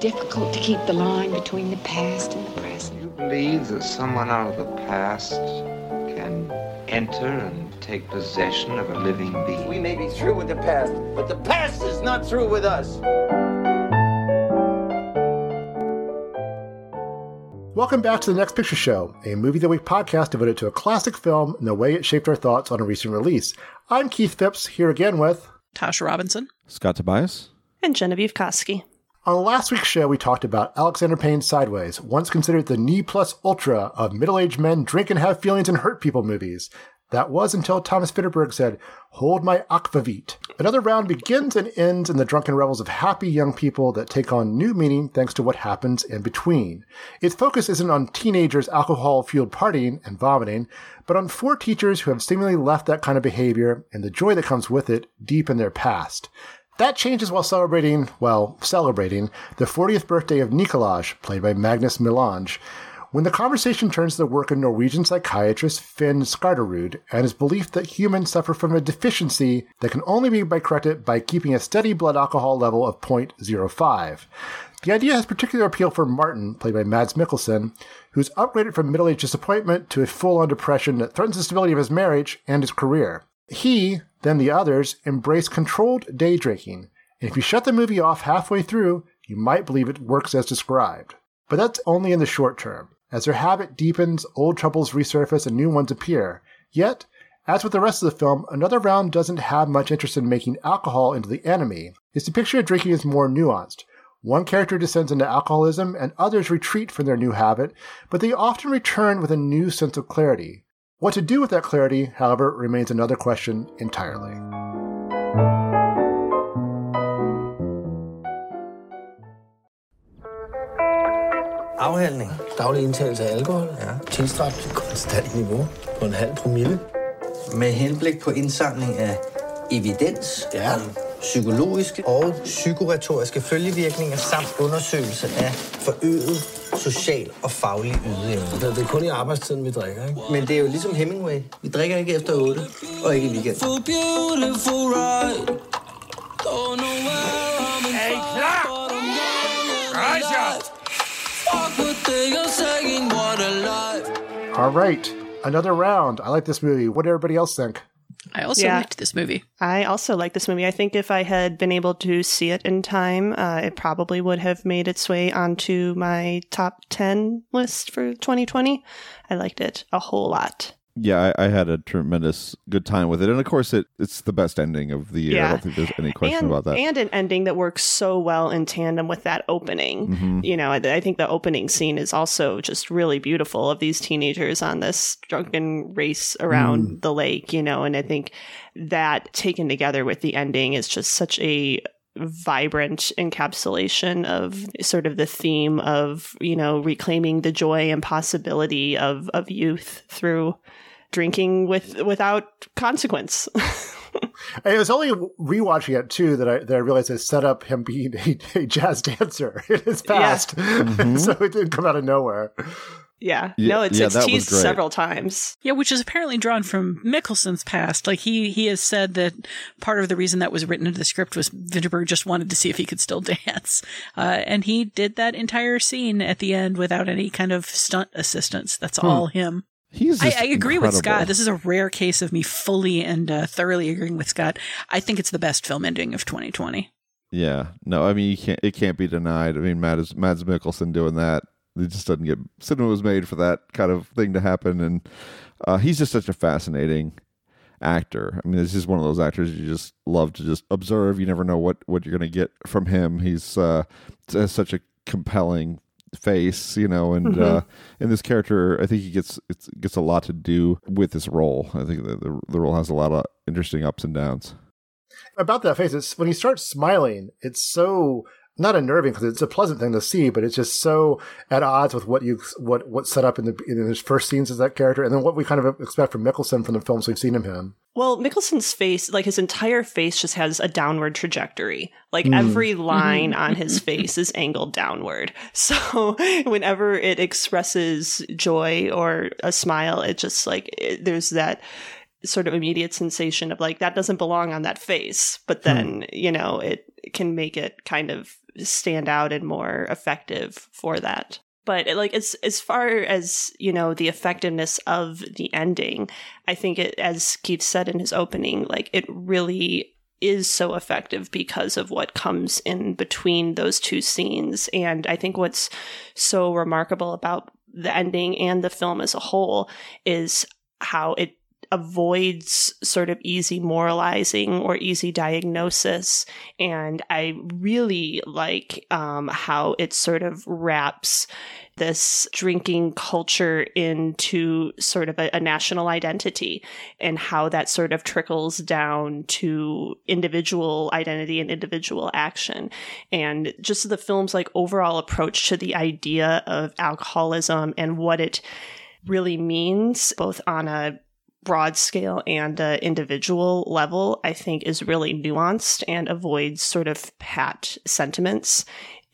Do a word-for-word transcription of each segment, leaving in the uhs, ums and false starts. difficult to keep the line between the past and the present. Do you believe that someone out of the past can enter and take possession of a living being? We may be through with the past, but the past is not through with us. Welcome back to The Next Picture Show, a movie that week podcast devoted to a classic film and the way it shaped our thoughts on a recent release. I'm Keith Phipps, here again with Tasha Robinson, Scott Tobias, and Genevieve Koski. On last week's show, we talked about Alexander Payne's Sideways, once considered the ne plus ultra of middle-aged men drink and have feelings and hurt people movies. That was until Thomas Vinterberg said, "Hold my Akvavit." Another round begins and ends in the drunken revels of happy young people that take on new meaning thanks to what happens in between. Its focus isn't on teenagers' alcohol-fueled partying and vomiting, but on four teachers who have seemingly left that kind of behavior and the joy that comes with it deep in their past. That changes while celebrating, well, celebrating, the fortieth birthday of Nikolaj, played by Magnus Millang, when the conversation turns to the work of Norwegian psychiatrist Finn Skarderud and his belief that humans suffer from a deficiency that can only be corrected by keeping a steady blood alcohol level of zero point zero five. The idea has particular appeal for Martin, played by Mads Mikkelsen, who's upgraded from middle-aged disappointment to a full-on depression that threatens the stability of his marriage and his career. He, then the others, embrace controlled day drinking, and if you shut the movie off halfway through, you might believe it works as described. But that's only in the short term. As their habit deepens, old troubles resurface and new ones appear. Yet, as with the rest of the film, Another Round doesn't have much interest in making alcohol into the enemy. Its depiction of drinking is more nuanced. One character descends into alcoholism and others retreat from their new habit, but they often return with a new sense of clarity. What to do with that clarity, however, remains another question entirely. Afhældning. Daglig indtagelse af alkohol er tilstræbt til konstant niveau på en halv promille. Med henblik på indsamling af evidens ja. om psykologiske og psykoretoriske følgevirkninger samt undersøgelse af forøget social og faglig ydeevne. Det er kun i arbejdstiden, vi drikker, ikke? Men det er jo ligesom Hemingway. Vi drikker ikke efter otte, og ikke i weekenden. Er I klar? Rejser! All right, Another Round. I like this movie. What did everybody else think? I also yeah. liked this movie. I also like this movie. I think if I had been able to see it in time, uh, it probably would have made its way onto my top ten list for twenty twenty. I liked it a whole lot. Yeah, I, I had a tremendous good time with it. And of course, it it's the best ending of the year. Yeah. I don't think there's any question and, about that. And an ending that works so well in tandem with that opening. Mm-hmm. You know, I, I think the opening scene is also just really beautiful of these teenagers on this drunken race around mm. the lake, you know. And I think that taken together with the ending is just such a vibrant encapsulation of sort of the theme of, you know, reclaiming the joy and possibility of, of youth through drinking with without consequence. It was only rewatching it too that I that I realized it set up him being a, a jazz dancer in his past, yeah. mm-hmm. So it didn't come out of nowhere. Yeah, yeah. no, it's, yeah, it's teased several times. Yeah, which is apparently drawn from Mikkelsen's past. Like he he has said that part of the reason that was written into the script was Vinterberg just wanted to see if he could still dance, uh, and he did that entire scene at the end without any kind of stunt assistance. That's hmm. all him. He's I, I agree incredible. with Scott. This is a rare case of me fully and uh, thoroughly agreeing with Scott. I think it's the best film ending of twenty twenty. Yeah. No, I mean, you can't, it can't be denied. I mean, Mads, Mads Mikkelsen doing that, it just doesn't get... Cinema was made for that kind of thing to happen. And uh, he's just such a fascinating actor. I mean, this is one of those actors you just love to just observe. You never know what, what you're going to get from him. He's uh, has such a compelling face, you know, and mm-hmm. uh and this character, I think he gets it's, gets a lot to do with this role. I think the, the the role has a lot of interesting ups and downs. About that face, it's when he starts smiling, it's so not unnerving because it's a pleasant thing to see, but it's just so at odds with what you what what's set up in the in his first scenes as that character, and then what we kind of expect from Mikkelsen from the films we've seen him in. Well, Mikkelsen's face, like his entire face, just has a downward trajectory. Like mm. every line on his face is angled downward. So whenever it expresses joy or a smile, it just like it, there's that sort of immediate sensation of like that doesn't belong on that face. But then, mm. you know, it can make it kind of stand out and more effective for that. But like as as far as, you know, the effectiveness of the ending, I think it, as Keith said in his opening, like it really is so effective because of what comes in between those two scenes. And I think what's so remarkable about the ending and the film as a whole is how it avoids sort of easy moralizing or easy diagnosis. And I really like um, how it sort of wraps this drinking culture into sort of a, a national identity and how that sort of trickles down to individual identity and individual action. And just the film's like overall approach to the idea of alcoholism and what it really means, both on a broad scale and uh, individual level, I think is really nuanced and avoids sort of pat sentiments.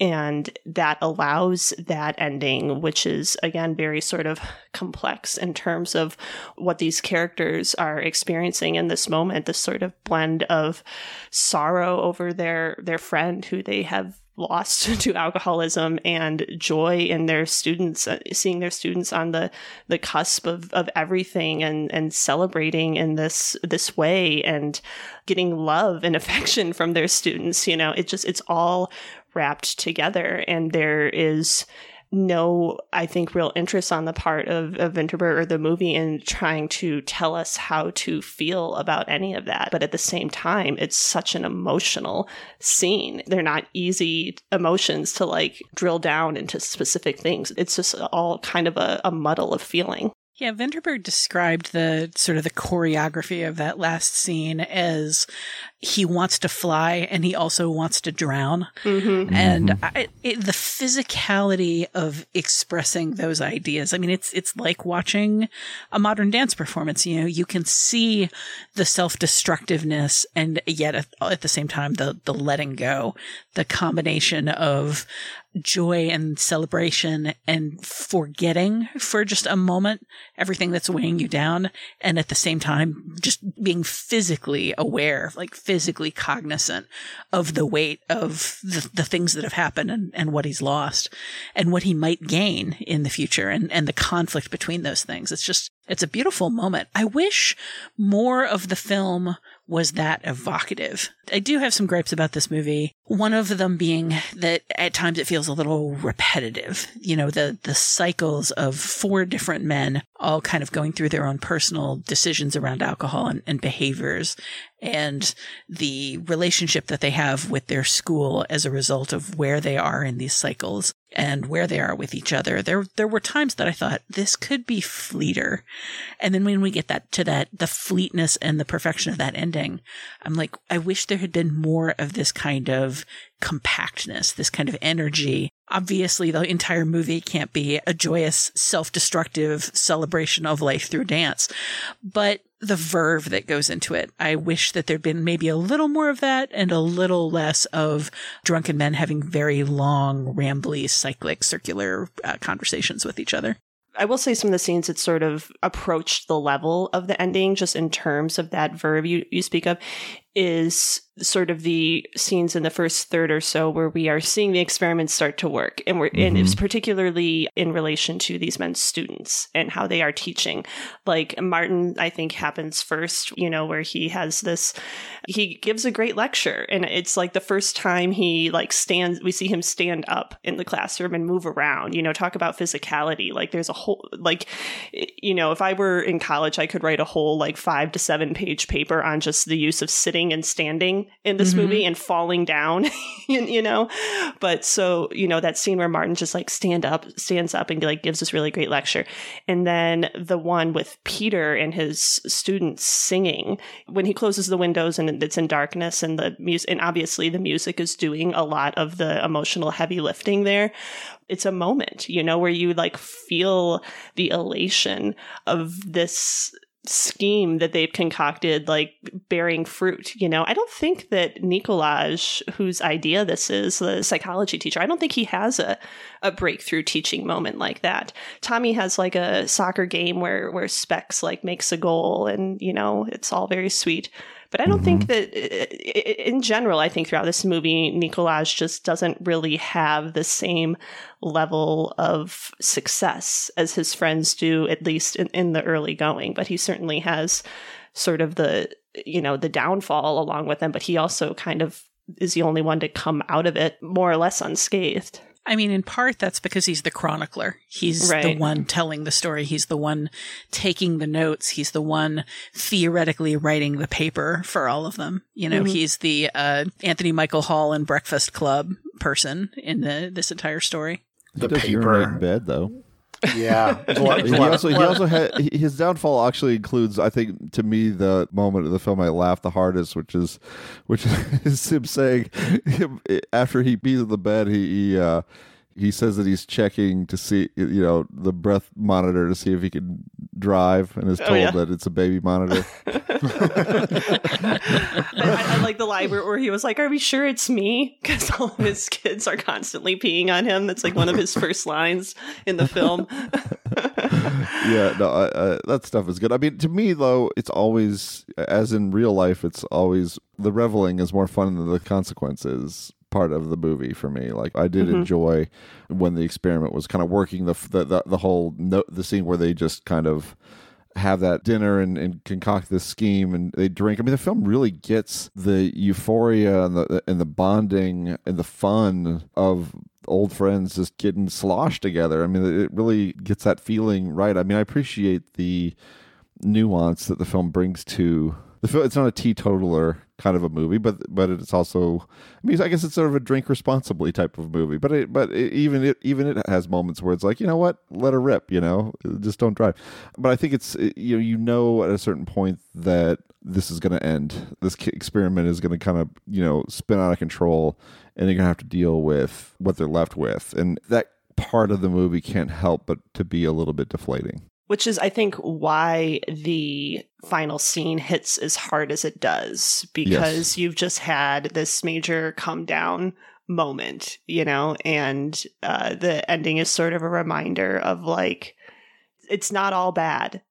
And that allows that ending, which is, again, very sort of complex in terms of what these characters are experiencing in this moment, this sort of blend of sorrow over their, their friend who they have lost to alcoholism and joy in their students, seeing their students on the, the cusp of, of everything and, and celebrating in this, this way and getting love and affection from their students. You know, it just, it's all wrapped together. And there is no, I think, real interest on the part of, of Vinterberg or the movie in trying to tell us how to feel about any of that. But at the same time, it's such an emotional scene. They're not easy emotions to like drill down into specific things. It's just all kind of a, a muddle of feeling. Yeah, Vinterberg described the sort of the choreography of that last scene as he wants to fly and he also wants to drown. Mm-hmm. And I, it, the physicality of expressing those ideas. I mean, it's it's like watching a modern dance performance. You know, you can see the self-destructiveness and yet at, at the same time, the the letting go, the combination of joy and celebration and forgetting for just a moment everything that's weighing you down. And at the same time, just being physically aware, like physically cognizant of the weight of the, the things that have happened and, and what he's lost and what he might gain in the future and, and the conflict between those things. It's just, it's a beautiful moment. I wish more of the film was that evocative. I do have some gripes about this movie. One of them being that at times it feels a little repetitive. You know, the, the cycles of four different men all kind of going through their own personal decisions around alcohol and, and behaviors and the relationship that they have with their school as a result of where they are in these cycles and where they are with each other. There there were times that I thought this could be fleeter. And then when we get that to that, the fleetness and the perfection of that ending, I'm like, I wish there had been more of this kind of compactness, this kind of energy. Obviously, the entire movie can't be a joyous, self-destructive celebration of life through dance, but the verve that goes into it. I wish that there'd been maybe a little more of that and a little less of drunken men having very long, rambly, cyclic, circular uh, conversations with each other. I will say some of the scenes that sort of approached the level of the ending, just in terms of that verve you, you speak of, is sort of the scenes in the first third or so where we are seeing the experiments start to work. And we're mm-hmm. and it's particularly in relation to these men's students and how they are teaching. Like Martin, I think, happens first, you know, where he has this, he gives a great lecture. And it's like the first time he like stands, we see him stand up in the classroom and move around, you know, talk about physicality. Like there's a whole, like, you know, if I were in college, I could write a whole like five to seven page paper on just the use of sitting and standing in this mm-hmm. movie and falling down, you know. But so, you know, that scene where Martin just like stand up, stands up and like gives this really great lecture. And then the one with Peter and his students singing when he closes the windows and it's in darkness and the music, and obviously the music is doing a lot of the emotional heavy lifting there. It's a moment, you know, where you like feel the elation of this scheme that they've concocted, like bearing fruit. You know, I don't think that Nicolaj, whose idea this is, the psychology teacher, I don't think he has a, a breakthrough teaching moment like that. Tommy has like a soccer game where, where Specs like makes a goal and, you know, it's all very sweet. But I don't mm-hmm. think that in general, I think throughout this movie, Nicolaj just doesn't really have the same level of success as his friends do, at least in, in the early going. But he certainly has sort of the, you know, the downfall along with them. But he also kind of is the only one to come out of it more or less unscathed. I mean, in part, that's because he's the chronicler. He's right. the one telling the story. He's the one taking the notes. He's the one theoretically writing the paper for all of them. You know, mm-hmm. he's the uh, Anthony Michael Hall and Breakfast Club person in the, this entire story. The he paper in bed, though. Yeah. he also, he also had, his downfall actually includes, I think, to me, the moment of the film I laughed the hardest, which is which is him saying, him, after he beats in the bed, he he, uh, he says that he's checking to see, you know, the breath monitor to see if he can drive, and is told oh, yeah. that it's a baby monitor. I, I like the line where, where he was like, "Are we sure it's me?" Because all of his kids are constantly peeing on him. That's like one of his first lines in the film. yeah, no, I, I, that stuff is good. I mean, to me though, it's always, as in real life, it's always the reveling is more fun than the consequences part of the movie for me. Like, I did mm-hmm. enjoy when the experiment was kind of working, the the, the, the whole no, the scene where they just kind of have that dinner and, and concoct this scheme and they drink. I mean, the film really gets the euphoria and the and the bonding and the fun of old friends just getting sloshed together. I mean, it really gets that feeling right. I mean, I appreciate the nuance that the film brings to the film. It's not a teetotaler kind of a movie, but but it's also, I mean, I guess it's sort of a drink responsibly type of movie. But it, but it, even it even it has moments where it's like, you know what, let her rip, you know, just don't drive. But I think it's, you know, you know at a certain point that this is going to end. This experiment is going to kind of, you know, spin out of control, and you're going to have to deal with what they're left with. And that part of the movie can't help but to be a little bit deflating. Which is, I think, why the final scene hits as hard as it does, because yes. you've just had this major come down moment, you know, and uh, the ending is sort of a reminder of like, it's not all bad,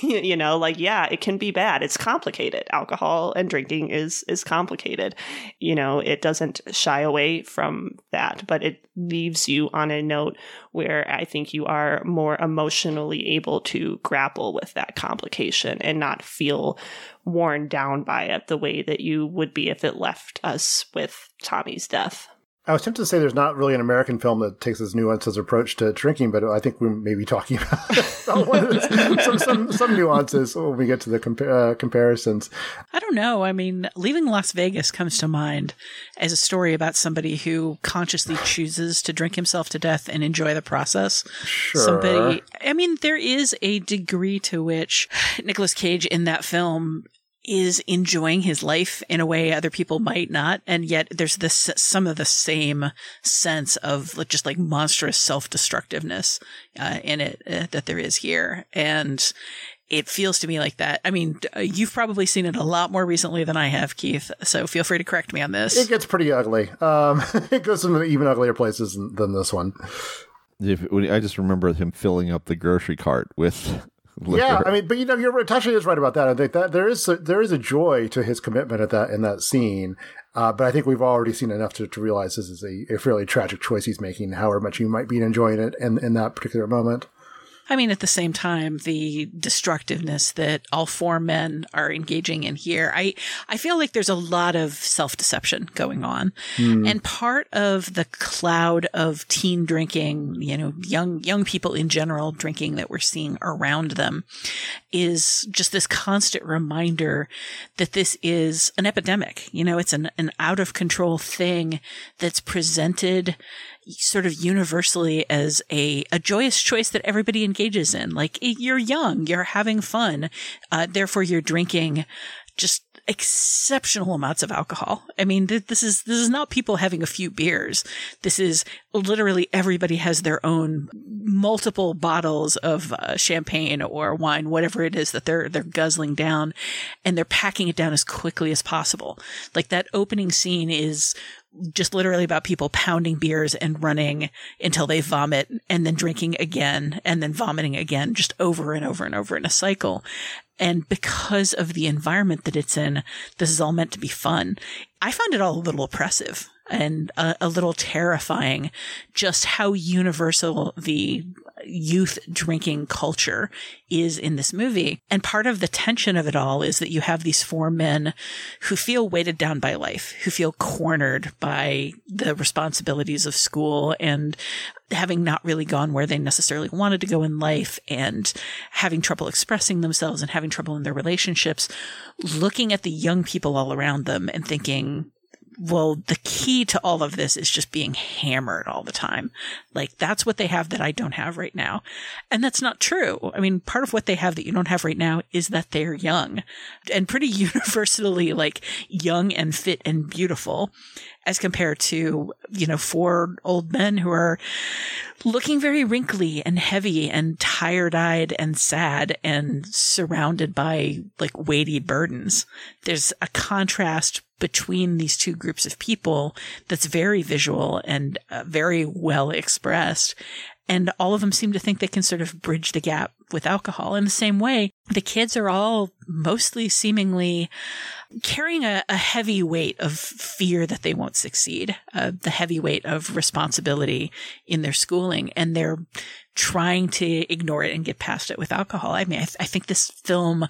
you know, like, yeah, it can be bad. It's complicated. Alcohol and drinking is is complicated. You know, it doesn't shy away from that, but it leaves you on a note where I think you are more emotionally able to grapple with that complication and not feel worn down by it the way that you would be if it left us with Tommy's death. I was tempted to say there's not really an American film that takes this nuanced approach to drinking, but I think we may be talking about some, some, some nuances when we get to the compa- uh, comparisons. I don't know. I mean, Leaving Las Vegas comes to mind as a story about somebody who consciously chooses to drink himself to death and enjoy the process. Sure. Somebody, I mean, there is a degree to which Nicolas Cage in that film is enjoying his life in a way other people might not. And yet there's this, some of the same sense of just like monstrous self-destructiveness uh, in it uh, that there is here. And it feels to me like that. I mean, you've probably seen it a lot more recently than I have, Keith. So feel free to correct me on this. It gets pretty ugly. Um, it goes to even uglier places than this one. I just remember him filling up the grocery cart with... Liquor. Yeah, I mean, but you know, you're Tasha is right about that. I think that there is a, there is a joy to his commitment at that in that scene, uh, but I think we've already seen enough to, to realize this is a, a fairly tragic choice he's making. However much you might be enjoying it in, in that particular moment. I mean, at the same time, the destructiveness that all four men are engaging in here, I, I feel like there's a lot of self-deception going on. Mm. And part of the cloud of teen drinking, you know, young young people in general drinking that we're seeing around them is just this constant reminder that this is an epidemic. You know, it's an, an out-of-control thing that's presented sort of universally as a, a joyous choice that everybody engages in. Like, you're young, you're having fun, uh, therefore you're drinking just exceptional amounts of alcohol. I mean, th- this is this is not people having a few beers. This is literally everybody has their own multiple bottles of uh, champagne or wine, whatever it is that they're they're guzzling down, and they're packing it down as quickly as possible. Like, that opening scene is just literally about people pounding beers and running until they vomit and then drinking again and then vomiting again, just over and over and over in a cycle. And because of the environment that it's in, this is all meant to be fun. I found it all a little oppressive and a, a little terrifying, just how universal the youth drinking culture is in this movie. And part of the tension of it all is that you have these four men who feel weighted down by life, who feel cornered by the responsibilities of school and having not really gone where they necessarily wanted to go in life, and having trouble expressing themselves and having trouble in their relationships, looking at the young people all around them and thinking, well, the key to all of this is just being hammered all the time. Like, that's what they have that I don't have right now. And that's not true. I mean, part of what they have that you don't have right now is that they're young, and pretty universally, like, young and fit and beautiful, as compared to, you know, four old men who are looking very wrinkly and heavy and tired-eyed and sad and surrounded by, like, weighty burdens. There's a contrast between these two groups of people that's very visual and uh, very well expressed. And all of them seem to think they can sort of bridge the gap with alcohol. In the same way, the kids are all mostly seemingly carrying a, a heavy weight of fear that they won't succeed, uh, the heavy weight of responsibility in their schooling, and they're trying to ignore it and get past it with alcohol. I mean, I, th- I think this film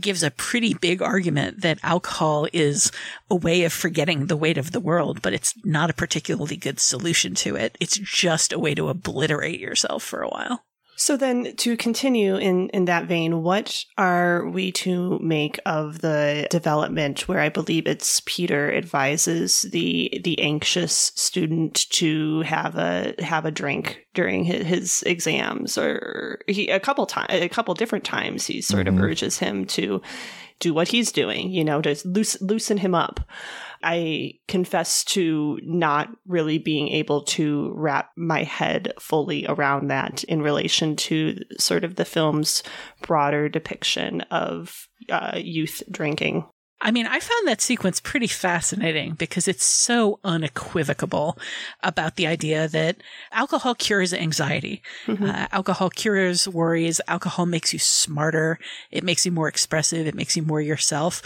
gives a pretty big argument that alcohol is a way of forgetting the weight of the world, but it's not a particularly good solution to it. It's just a way to obliterate yourself for a while. So then, to continue in, in that vein, what are we to make of the development where I believe it's Peter advises the the anxious student to have a have a drink during his, his exams, or he a couple time a couple different times he sort mm-hmm. of urges him to do what he's doing, you know, to loose, loosen him up. I confess to not really being able to wrap my head fully around that in relation to sort of the film's broader depiction of uh, youth drinking. I mean, I found that sequence pretty fascinating because it's so unequivocal about the idea that alcohol cures anxiety. Mm-hmm. Uh, alcohol cures worries. Alcohol makes you smarter. It makes you more expressive. It makes you more yourself.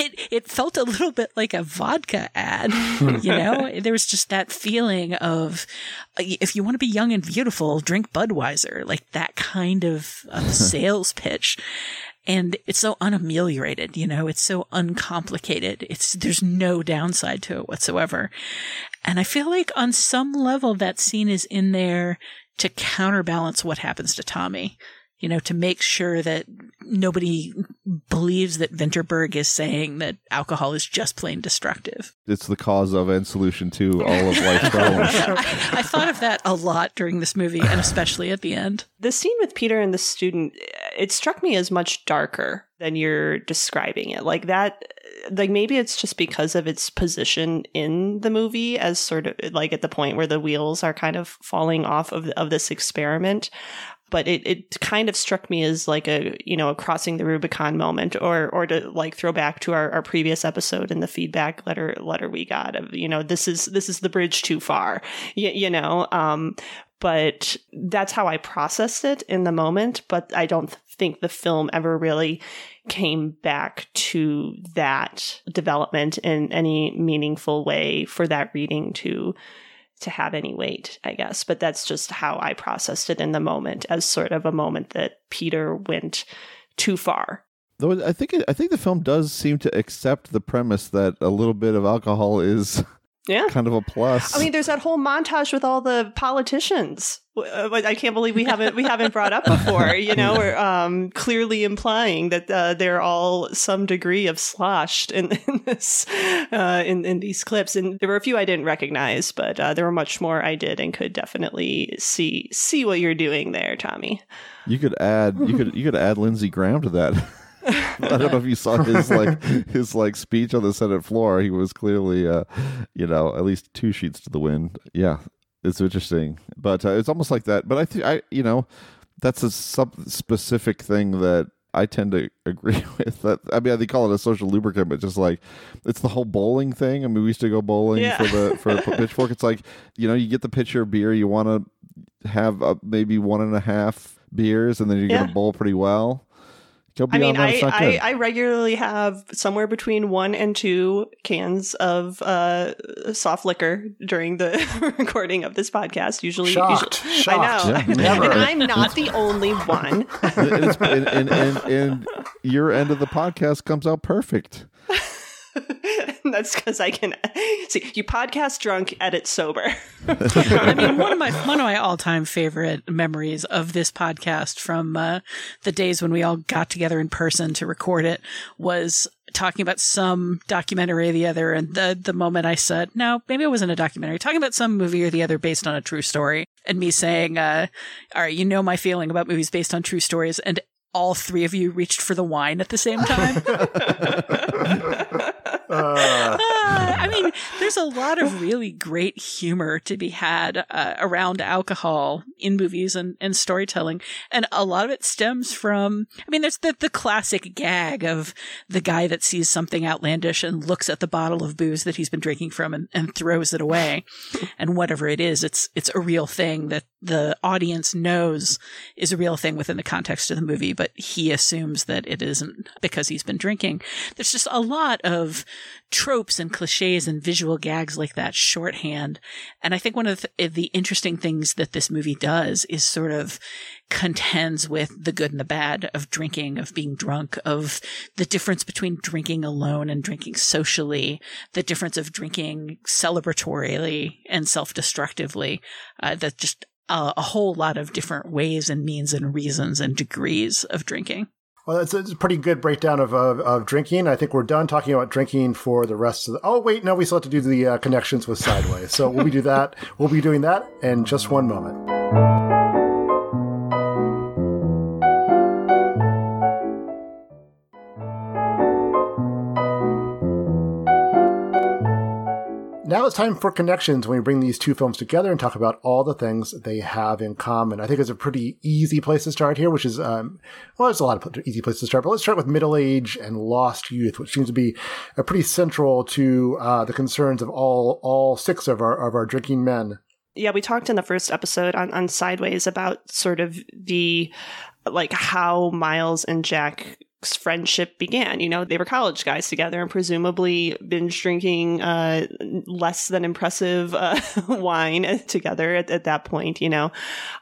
It, it felt a little bit like a vodka ad, you know? There was just that feeling of, if you want to be young and beautiful, drink Budweiser, like that kind of uh, sales pitch. And it's so unameliorated, you know, it's so uncomplicated. It's, there's no downside to it whatsoever. And I feel like on some level that scene is in there to counterbalance what happens to Tommy, you know, to make sure that nobody believes that Vinterberg is saying that alcohol is just plain destructive. It's the cause of and solution to all of life's problems. I, I thought of that a lot during this movie, and especially at the end. The scene with Peter and the student, it struck me as much darker than you're describing it. Like that, like maybe it's just because of its position in the movie as sort of like at the point where the wheels are kind of falling off of, of this experiment. But it, it kind of struck me as like a, you know, a crossing the Rubicon moment, or or to like throw back to our, our previous episode and the feedback letter letter we got of, you know, this is this is the bridge too far, you, you know, um, but that's how I processed it in the moment. But I don't think the film ever really came back to that development in any meaningful way for that reading to to have any weight, I guess. But that's just how I processed it in the moment, as sort of a moment that Peter went too far. Though I think it, I think the film does seem to accept the premise that a little bit of alcohol is yeah. kind of a plus. I mean, there's that whole montage with all the politicians. I can't believe we haven't we haven't brought up before, you know, we're um, clearly implying that uh, they're all some degree of sloshed in, in this uh, in, in these clips. And there were a few I didn't recognize, but uh, there were much more I did and could definitely see see what you're doing there, Tommy. You could add you could you could add Lindsey Graham to that. I don't know if you saw his like his like speech on the Senate floor. He was clearly, uh, you know, at least two sheets to the wind. Yeah. It's interesting, but uh, it's almost like that. But I think I, you know, that's a sub- specific thing that I tend to agree with that. I mean, they call it a social lubricant, but just like it's the whole bowling thing. I mean, we used to go bowling yeah. for the for a pitchfork. It's like, you know, you get the pitcher of beer, you want to have a, maybe one and a half beers, and then you're yeah. gonna bowl pretty well. I mean, I, I, I regularly have somewhere between one and two cans of uh, soft liquor during the recording of this podcast. Usually, shocked. usually shocked. I know. Yeah, and I'm not the only one. and, and, and, and your end of the podcast comes out perfect. That's because I can see you podcast drunk, edit sober. I mean, one of my one of my all time favorite memories of this podcast from uh, the days when we all got together in person to record it was talking about some documentary or the other, and the the moment I said, no, maybe it wasn't a documentary, talking about some movie or the other based on a true story, and me saying, uh, all right, you know my feeling about movies based on true stories, and all three of you reached for the wine at the same time. Uh, I mean, there's a lot of really great humor to be had uh, around alcohol in movies and, and storytelling. And a lot of it stems from, I mean, there's the, the classic gag of the guy that sees something outlandish and looks at the bottle of booze that he's been drinking from and, and throws it away. And whatever it is, it's it's a real thing that the audience knows is a real thing within the context of the movie, but he assumes that it isn't because he's been drinking. There's just a lot of tropes and cliches and visual gags like that shorthand. And I think one of the, the interesting things that this movie does is sort of contends with the good and the bad of drinking, of being drunk, of the difference between drinking alone and drinking socially, the difference of drinking celebratorily and self-destructively. Uh, that's just a, a whole lot of different ways and means and reasons and degrees of drinking. Well, that's a pretty good breakdown of, of of drinking. I think we're done talking about drinking for the rest of the... Oh, wait, no, we still have to do the uh, connections with Sideways. So we'll be do that. We'll be doing that in just one moment. Now it's time for connections, when we bring these two films together and talk about all the things they have in common. I think it's a pretty easy place to start here, which is, um, well, there's a lot of easy places to start, but let's start with middle age and lost youth, which seems to be a pretty central to uh, the concerns of all all six of our of our drinking men. Yeah, we talked in the first episode on, on Sideways about sort of the, like, how Miles and Jack friendship began. You know, they were college guys together and presumably binge drinking uh, less than impressive uh, wine together at, at that point. You know,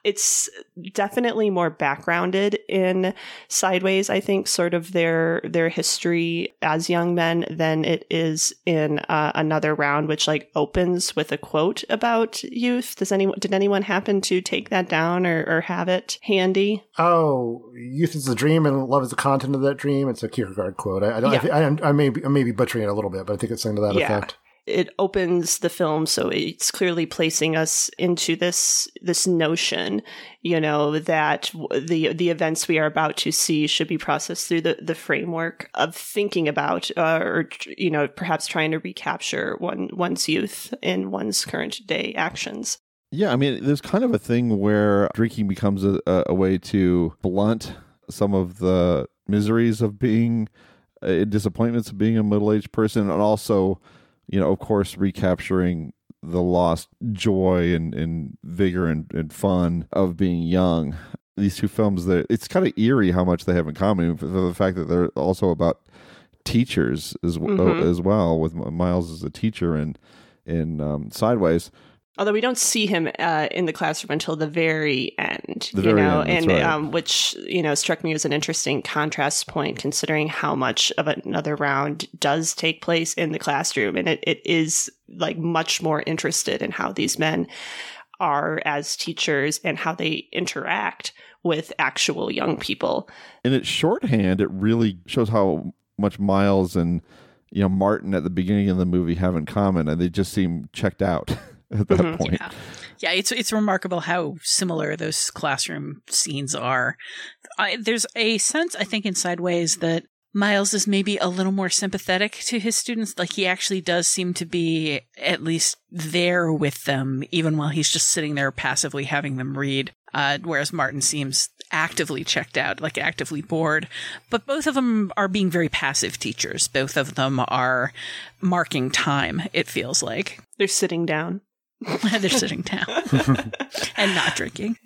it's definitely more backgrounded in Sideways, I think, sort of their their history as young men than it is in uh, Another Round, which like opens with a quote about youth. Does anyone did anyone happen to take that down or, or have it handy? Oh, youth is the dream and love is the content of the that dream. It's a Kierkegaard quote. I, I don't. Yeah. I, th- I, I may be, I may be butchering it a little bit, but I think it's something to that yeah. effect. It opens the film, so it's clearly placing us into this this notion, you know, that the the events we are about to see should be processed through the, the framework of thinking about, uh, or you know, perhaps trying to recapture one one's youth in one's current day actions. Yeah, I mean, there's kind of a thing where drinking becomes a, a way to blunt some of the miseries of being, uh, disappointments of being a middle-aged person, and also, you know, of course, recapturing the lost joy and, and vigor and, and fun of being young. These two films, that it's kind of eerie how much they have in common, for the fact that they're also about teachers as, w- mm-hmm. as well, with Miles as a teacher in, in um, Sideways. Although we don't see him uh, in the classroom until the very end, the you very know, end, and right. um, which, you know, struck me as an interesting contrast point, considering how much of Another Round does take place in the classroom. And it, it is like much more interested in how these men are as teachers and how they interact with actual young people. And it's shorthand. It really shows how much Miles and, you know, Martin at the beginning of the movie have in common, and they just seem checked out. At that mm-hmm. point. Yeah. yeah, it's it's remarkable how similar those classroom scenes are. I, there's a sense, I think, in Sideways that Miles is maybe a little more sympathetic to his students. Like, he actually does seem to be at least there with them, even while he's just sitting there passively having them read. Uh, whereas Martin seems actively checked out, like actively bored. But both of them are being very passive teachers. Both of them are marking time, it feels like. They're sitting down. They're sitting down and not drinking.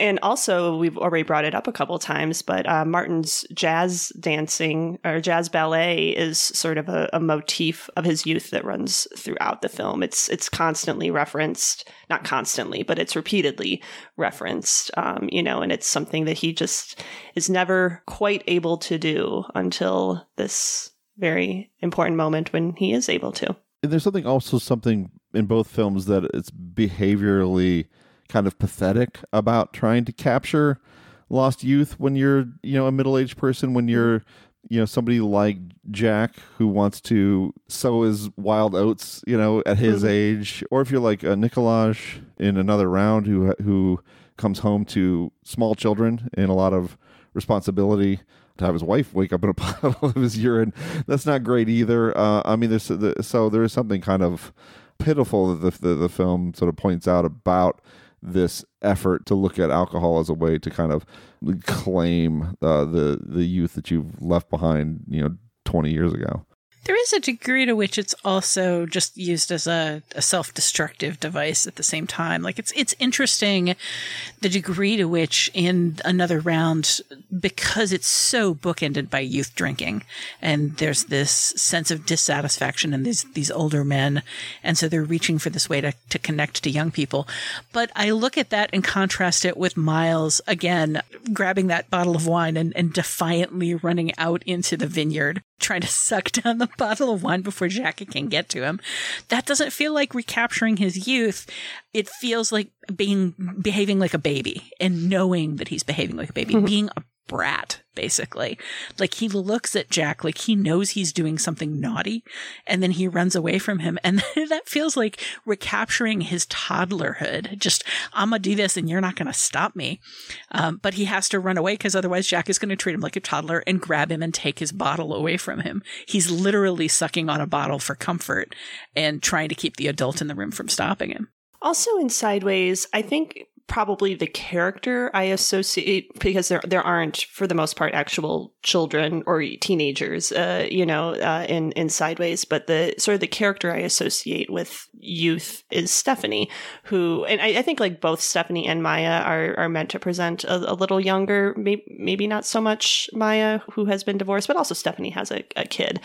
And also, we've already brought it up a couple of times, but uh, Martin's jazz dancing or jazz ballet is sort of a, a motif of his youth that runs throughout the film. It's it's constantly referenced, not constantly, but it's repeatedly referenced, um, you know, and it's something that he just is never quite able to do until this very important moment when he is able to. And there's something also something in both films that it's behaviorally kind of pathetic about trying to capture lost youth when you're, you know, a middle-aged person, when you're, you know, somebody like Jack who wants to sow his wild oats, you know, at his age, or if you're like a Nicolaj in Another Round who who comes home to small children and a lot of responsibility. To have his wife wake up in a pile of his urine, that's not great either. Uh, I mean, there's the, so there is something kind of pitiful that the, the, the film sort of points out about this effort to look at alcohol as a way to kind of claim uh, the the youth that you've left behind, you know, twenty years ago. There is a degree to which it's also just used as a, a self-destructive device at the same time. Like, it's it's interesting the degree to which in Another Round, because it's so bookended by youth drinking, and there's this sense of dissatisfaction in these these older men, and so they're reaching for this way to, to connect to young people. But I look at that and contrast it with Miles, again, grabbing that bottle of wine and, and defiantly running out into the vineyard, trying to suck down the bottle of wine before Jackie can get to him. That doesn't feel like recapturing his youth. It feels like being behaving like a baby and knowing that he's behaving like a baby, mm-hmm. being a brat, basically. Like, he looks at Jack like he knows he's doing something naughty, and then he runs away from him. And that feels like recapturing his toddlerhood. Just, I'm going to do this and you're not going to stop me. Um, but he has to run away because otherwise Jack is going to treat him like a toddler and grab him and take his bottle away from him. He's literally sucking on a bottle for comfort and trying to keep the adult in the room from stopping him. Also in Sideways, I think probably the character I associate, because there there aren't, for the most part, actual children or teenagers, uh, you know, uh, in, in Sideways. But the sort of the character I associate with youth is Stephanie, who, and I, I think like both Stephanie and Maya are, are meant to present a, a little younger, maybe, maybe not so much Maya, who has been divorced, but also Stephanie has a, a kid.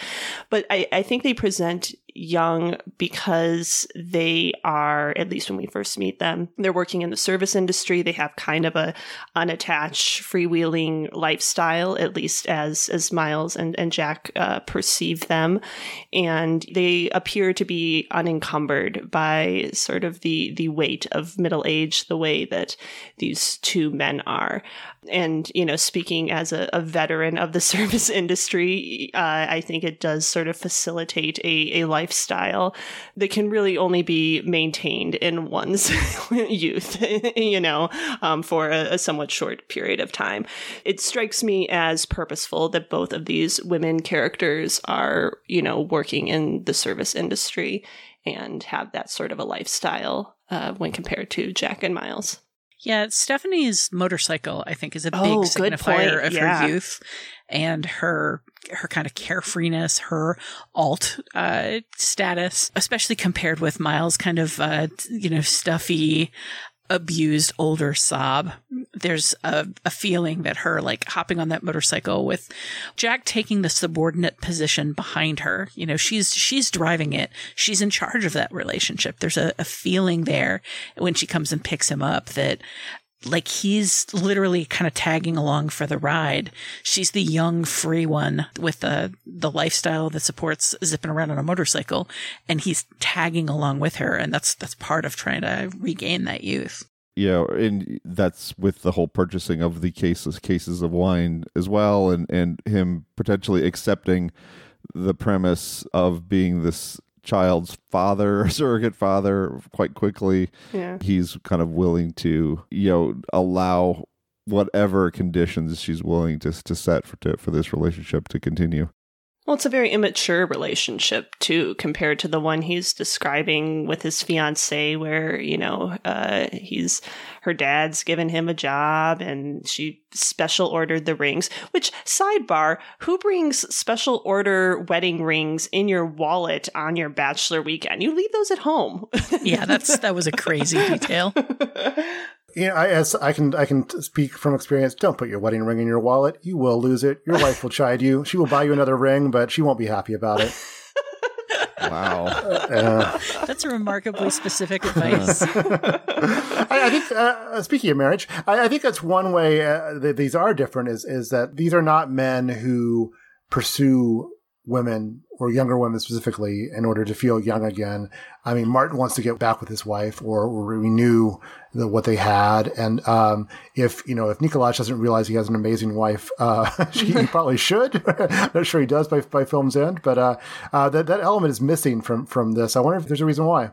But I, I think they present young because they are, at least when we first meet them, they're working in the service industry. They have kind of a unattached, freewheeling lifestyle, at least as as Miles and, and Jack uh, perceive them. And they appear to be unencumbered by sort of the, the weight of middle age, the way that these two men are. And, you know, speaking as a, a veteran of the service industry, uh, I think it does sort of facilitate a, a lifestyle that can really only be maintained in one's youth, you know, um, for a, a somewhat short period of time. It strikes me as purposeful that both of these women characters are, you know, working in the service industry and have that sort of a lifestyle uh, when compared to Jack and Miles. Yeah, Stephanie's motorcycle, I think, is a big oh, signifier of yeah. her youth and her her kind of carefreeness, her alt uh, status, especially compared with Miles' kind of uh, you know stuffy, abused older sob. There's a, a feeling that her like hopping on that motorcycle with Jack taking the subordinate position behind her. You know, she's she's driving it. She's in charge of that relationship. There's a, a feeling there when she comes and picks him up that like he's literally kind of tagging along for the ride. She's the young, free one with the the lifestyle that supports zipping around on a motorcycle, and he's tagging along with her. And that's that's part of trying to regain that youth. Yeah, and that's with the whole purchasing of the cases cases of wine as well, and and him potentially accepting the premise of being this child's father, surrogate father, quite quickly. Yeah. He's kind of willing to, you know, allow whatever conditions she's willing to to set for to, for this relationship to continue. Well, it's a very immature relationship, too, compared to the one he's describing with his fiancée, where, you know, uh, he's her dad's given him a job and she special ordered the rings, which, sidebar, who brings special order wedding rings in your wallet on your bachelor weekend? You leave those at home. Yeah, that's that was a crazy detail. You know, I, as I can I can speak from experience. Don't put your wedding ring in your wallet. You will lose it. Your wife will chide you. She will buy you another ring, but she won't be happy about it. Wow. Uh, That's a remarkably specific advice. I, I think, uh, speaking of marriage, I, I think that's one way uh, that these are different is, is that these are not men who pursue women or younger women specifically in order to feel young again. I mean, Martin wants to get back with his wife or, or renew the, what they had. And um, if, you know, if Nikolaj doesn't realize he has an amazing wife, uh, she, he probably should. I'm not sure he does by, by film's end, but uh, uh, that, that element is missing from, from this. I wonder if there's a reason why.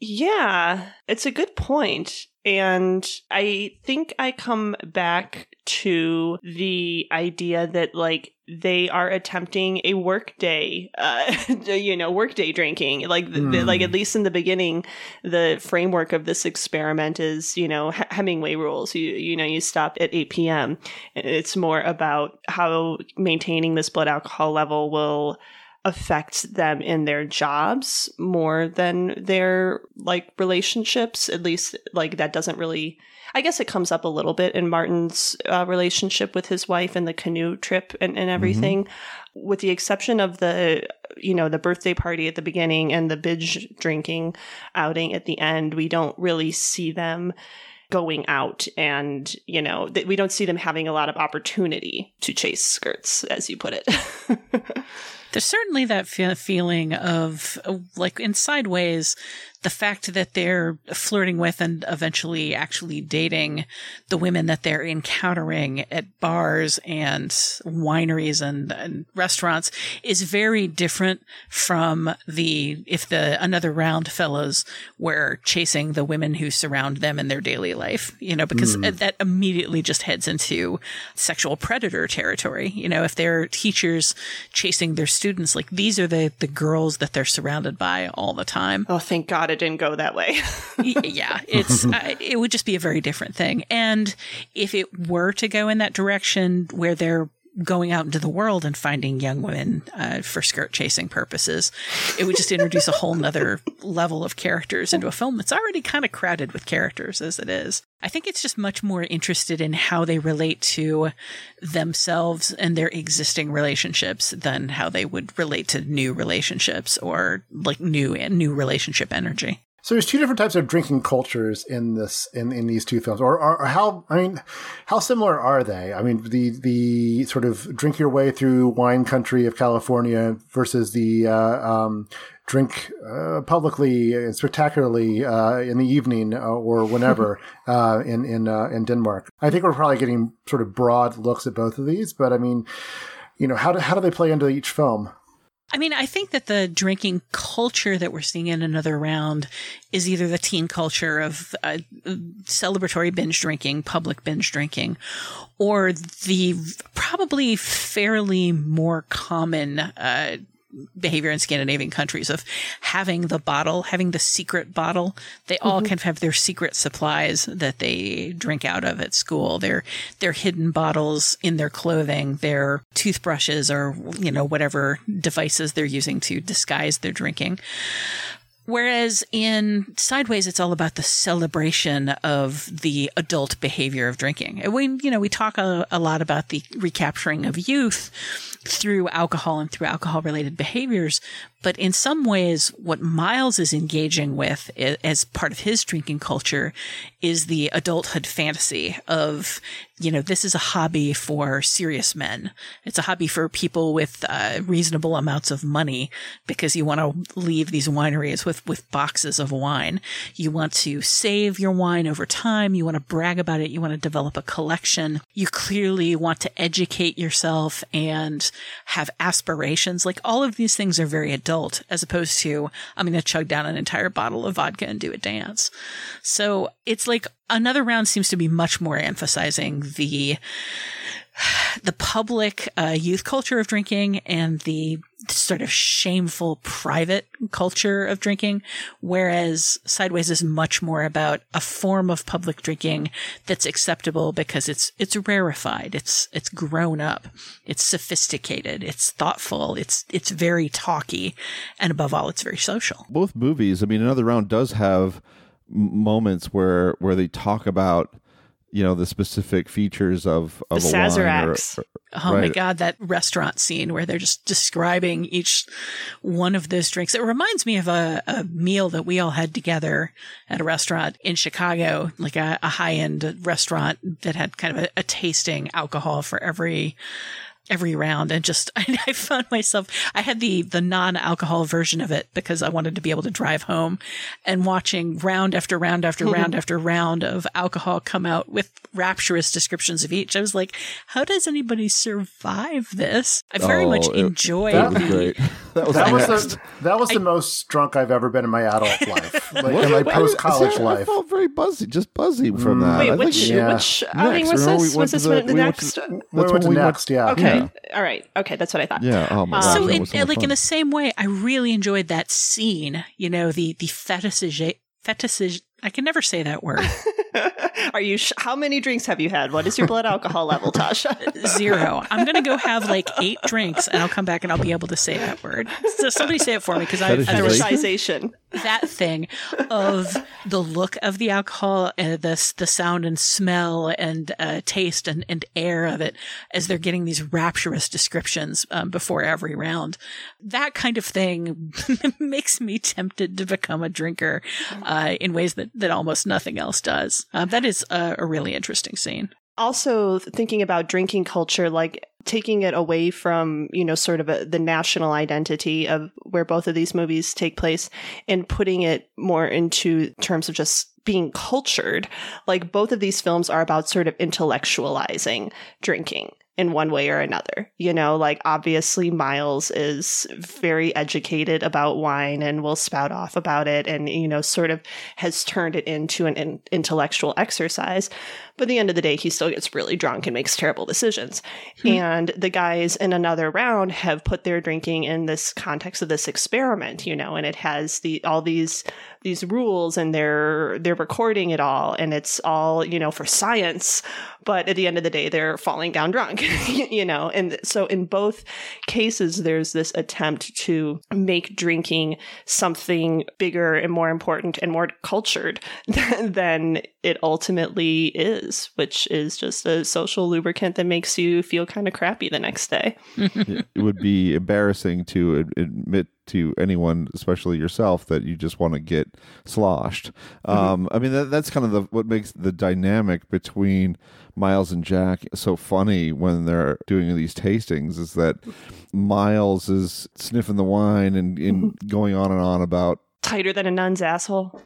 Yeah, it's a good point. And I think I come back to the idea that, like, they are attempting a workday, uh, you know, workday drinking. Like, mm. the, like at least in the beginning, the framework of this experiment is, you know, Hemingway rules. You, you know, you stop at eight p.m. It's more about how maintaining this blood alcohol level will affect them in their jobs more than their, like, relationships. At least, like, that doesn't really, I guess it comes up a little bit in Martin's uh, relationship with his wife and the canoe trip and, and everything, mm-hmm. with the exception of the, you know, the birthday party at the beginning and the binge drinking outing at the end. We don't really see them going out and, you know, th- we don't see them having a lot of opportunity to chase skirts, as you put it. There's certainly that fe- feeling of, like, in Sideways, the fact that they're flirting with and eventually actually dating the women that they're encountering at bars and wineries and, and restaurants is very different from the, if the Another Round fellows were chasing the women who surround them in their daily life, you know, because mm. that immediately just heads into sexual predator territory. You know, if they're teachers chasing their students, like, these are the, the girls that they're surrounded by all the time. Oh, thank God it didn't go that way. Yeah, it's uh, it would just be a very different thing. And if it were to go in that direction where they're going out into the world and finding young women uh, for skirt chasing purposes, it would just introduce a whole nother level of characters into a film that's already kind of crowded with characters as it is. I think it's just much more interested in how they relate to themselves and their existing relationships than how they would relate to new relationships or, like, new and new relationship energy. So there's two different types of drinking cultures in this in, in these two films, or, or, or how I mean, how similar are they? I mean, the the sort of drink your way through wine country of California versus the uh, um, drink uh, publicly and spectacularly uh, in the evening uh, or whenever uh, in in uh, in Denmark. I think we're probably getting sort of broad looks at both of these, but I mean, you know, how do, how do they play into each film? I mean, I think that the drinking culture that we're seeing in Another Round is either the teen culture of uh, celebratory binge drinking, public binge drinking, or the probably fairly more common uh behavior in Scandinavian countries of having the bottle, having the secret bottle. They mm-hmm. all kind of have their secret supplies that they drink out of at school. Their their hidden bottles in their clothing, their toothbrushes, or, you know, whatever devices they're using to disguise their drinking. Whereas in Sideways, it's all about the celebration of the adult behavior of drinking. And we, you know, we talk a, a lot about the recapturing of youth through alcohol and through alcohol-related behaviors. But in some ways, what Miles is engaging with as part of his drinking culture is the adulthood fantasy of, you know, this is a hobby for serious men. It's a hobby for people with uh, reasonable amounts of money, because you want to leave these wineries with, with boxes of wine. You want to save your wine over time. You want to brag about it. You want to develop a collection. You clearly want to educate yourself and have aspirations. Like, all of these things are very adult adult, as opposed to I'm going to chug down an entire bottle of vodka and do a dance. So it's like Another Round seems to be much more emphasizing the the public uh, youth culture of drinking and the sort of shameful private culture of drinking, whereas Sideways is much more about a form of public drinking that's acceptable because it's it's rarefied, it's it's grown up, it's sophisticated, it's thoughtful, it's it's very talky, and above all, it's very social. Both movies, I mean, Another Round does have moments where where they talk about, you know, the specific features of, of the a Sazeracs. Wine or, or, oh right. My God, that restaurant scene where they're just describing each one of those drinks. It reminds me of a, a meal that we all had together at a restaurant in Chicago, like a, a high-end restaurant that had kind of a, a tasting alcohol for every every round. And just, I, I found myself, I had the, the non-alcohol version of it because I wanted to be able to drive home, and watching round after round after mm-hmm. round after round of alcohol come out with rapturous descriptions of each. I was like, how does anybody survive this? I very oh, much it, enjoyed that. The, that was, that was, the, that was I, the most drunk I've ever been in my adult life. Like what, in my post-college I, life. I felt very buzzy, just buzzy from mm, that. Wait, I which, yeah. which outing was this? Was this the next? That's when we next, yeah. Okay. Yeah. All right. Okay. That's what I thought. Yeah. Oh my um, gosh, so, it, so like, fun. In the same way, I really enjoyed that scene, you know, the, the fetishization. Fetish, I can never say that word. Are you? Sh- how many drinks have you had? What is your blood alcohol level, Tasha? Zero. I'm going to go have like eight drinks, and I'll come back and I'll be able to say that word. So somebody say it for me, because I fetishization. That thing of the look of the alcohol, uh, the the sound and smell and uh, taste and, and air of it, as they're getting these rapturous descriptions um, before every round. That kind of thing makes me tempted to become a drinker uh, in ways that, that almost nothing else does. Uh, that is a, a really interesting scene. Also thinking about drinking culture, like taking it away from, you know, sort of a, the national identity of where both of these movies take place, and putting it more into terms of just being cultured. Like both of these films are about sort of intellectualizing drinking in one way or another. You know, like obviously Miles is very educated about wine and will spout off about it, and, you know, sort of has turned it into an in- intellectual exercise. But at the end of the day, he still gets really drunk and makes terrible decisions. Hmm. And the guys in Another Round have put their drinking in this context of this experiment, you know, and it has the all these these rules, and they're they're recording it all, and it's all, you know, for science. But at the end of the day, they're falling down drunk. You know, and so in both cases, there's this attempt to make drinking something bigger and more important and more cultured than it ultimately is, which is just a social lubricant that makes you feel kind of crappy the next day. It would be embarrassing to admit to anyone, especially yourself, that you just want to get sloshed. Mm-hmm. Um, I mean, that, that's kind of the, what makes the dynamic between Miles and Jack so funny when they're doing these tastings, is that Miles is sniffing the wine and, and mm-hmm. going on and on about tighter than a nun's asshole.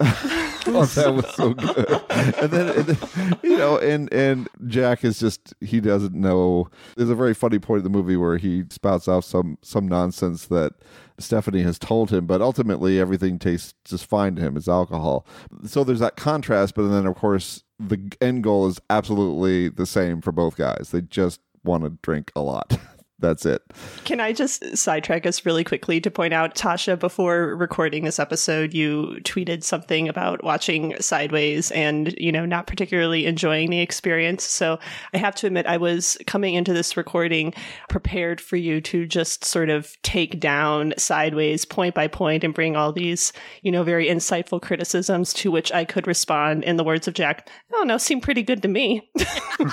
Oh, that was so good. And then, and then, you know, and and Jack is just, he doesn't know. There's a very funny point in the movie where he spouts off some some nonsense that Stephanie has told him, but ultimately everything tastes just fine to him. It's alcohol. So there's that contrast, but then of course the end goal is absolutely the same for both guys. They just want to drink a lot. That's it. Can I just sidetrack us really quickly to point out, Tasha, before recording this episode, you tweeted something about watching Sideways and, you know, not particularly enjoying the experience. So I have to admit, I was coming into this recording prepared for you to just sort of take down Sideways point by point and bring all these, you know, very insightful criticisms, to which I could respond in the words of Jack, oh, no, seemed pretty good to me.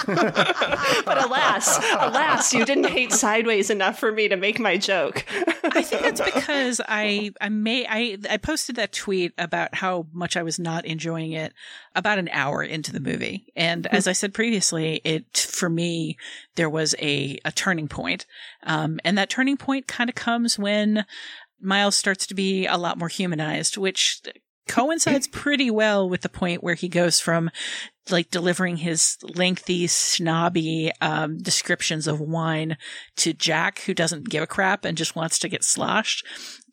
But alas, alas, you didn't hate Sideways. Sideways enough for me to make my joke. I think that's because I I may I, I posted that tweet about how much I was not enjoying it about an hour into the movie. And as I said previously, it for me there was a a turning point. Um and that turning point kind of comes when Miles starts to be a lot more humanized, which coincides pretty well with the point where he goes from like delivering his lengthy, snobby um, descriptions of wine to Jack, who doesn't give a crap and just wants to get sloshed,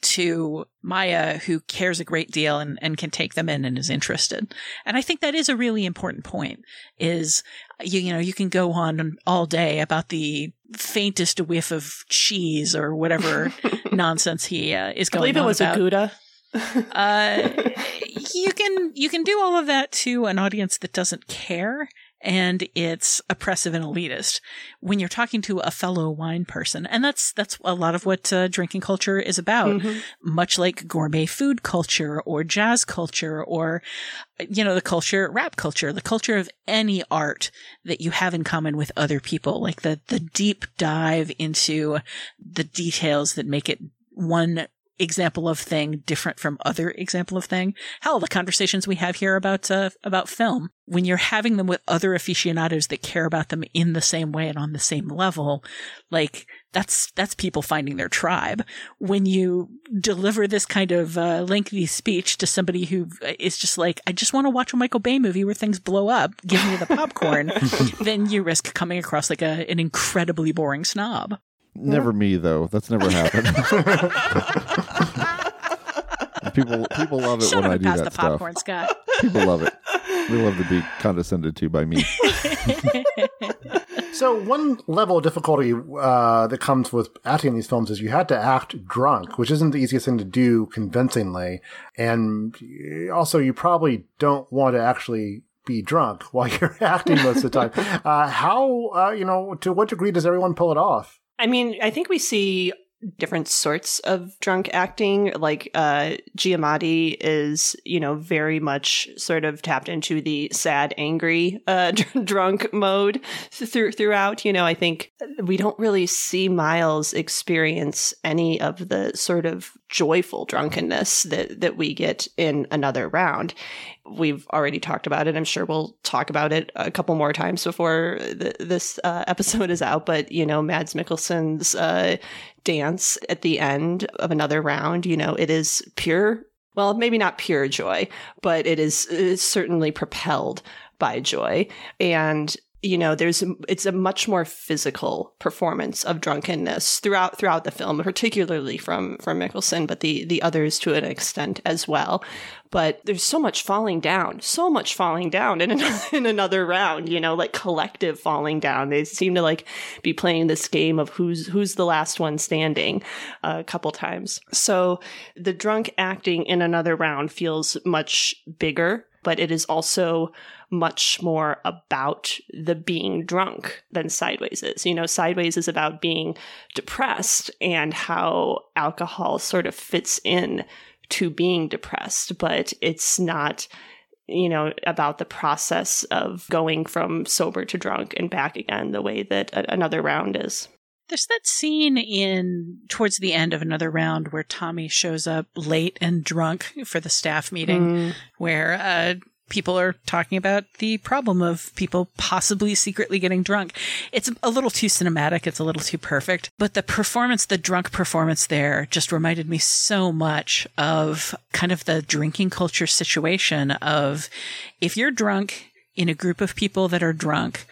to Maya, who cares a great deal and, and can take them in and is interested. And I think that is a really important point, is, you, you know, you can go on all day about the faintest whiff of cheese or whatever nonsense he uh, is going on about. I believe it was about. a Gouda. uh, you can you can do all of that to an audience that doesn't care, and it's oppressive and elitist when you're talking to a fellow wine person. And that's that's a lot of what uh, drinking culture is about, mm-hmm. much like gourmet food culture or jazz culture or, you know, the culture, rap culture, the culture of any art that you have in common with other people, like the the deep dive into the details that make it one example of thing different from other example of thing. Hell, the conversations we have here about uh, about film, when you're having them with other aficionados that care about them in the same way and on the same level, like that's that's people finding their tribe. When you deliver this kind of uh, lengthy speech to somebody who is just like, I just want to watch a Michael Bay movie where things blow up, give me the popcorn, then you risk coming across like a, an incredibly boring snob. Never me, though. That's never happened. people people love it Shut when I do that the popcorn, stuff. Scott. People love it. They love to be condescended to by me. So one level of difficulty uh, that comes with acting in these films is you had to act drunk, which isn't the easiest thing to do convincingly. And also, you probably don't want to actually be drunk while you're acting most of the time. Uh, how, uh, you know, to what degree does everyone pull it off? I mean, I think we see different sorts of drunk acting. Like uh, Giamatti is, you know, very much sort of tapped into the sad, angry uh, drunk mode th- throughout. You know, I think we don't really see Miles experience any of the sort of joyful drunkenness that, that we get in Another Round. We've already talked about it. I'm sure we'll talk about it a couple more times before th- this uh, episode is out. But, you know, Mads Mikkelsen's uh, dance at the end of Another Round, you know, it is pure, well, maybe not pure joy, but it is, it is certainly propelled by joy. And, you know, there's it's a much more physical performance of drunkenness throughout throughout the film, particularly from from Mikkelsen, but the the others to an extent as well. But there's so much falling down, so much falling down in another, in another round, you know, like collective falling down. They seem to like be playing this game of who's who's the last one standing a couple times. So the drunk acting in Another Round feels much bigger, but it is also much more about the being drunk than Sideways is. You know, Sideways is about being depressed and how alcohol sort of fits in to being depressed, but it's not, you know, about the process of going from sober to drunk and back again the way that a- Another Round is. There's that scene in towards the end of Another Round where Tommy shows up late and drunk for the staff meeting mm. where uh, people are talking about the problem of people possibly secretly getting drunk. It's a little too cinematic. It's a little too perfect. But the performance, the drunk performance there just reminded me so much of kind of the drinking culture situation of if you're drunk in a group of people that are drunk,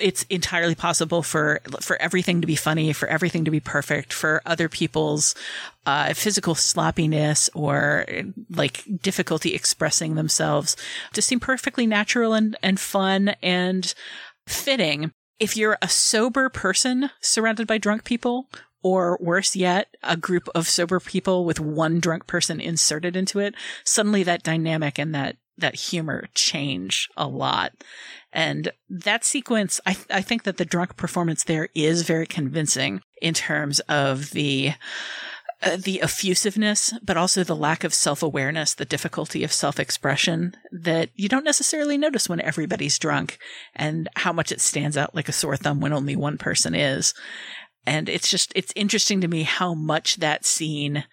it's entirely possible for for everything to be funny, for everything to be perfect, for other people's uh, physical sloppiness or like difficulty expressing themselves to seem perfectly natural and, and fun and fitting. If you're a sober person surrounded by drunk people, or worse yet, a group of sober people with one drunk person inserted into it, suddenly that dynamic and that that humor change a lot. And that sequence, I, th- I think that the drunk performance there is very convincing in terms of the uh, the effusiveness, but also the lack of self-awareness, the difficulty of self-expression that you don't necessarily notice when everybody's drunk and how much it stands out like a sore thumb when only one person is. And it's just, it's interesting to me how much that scene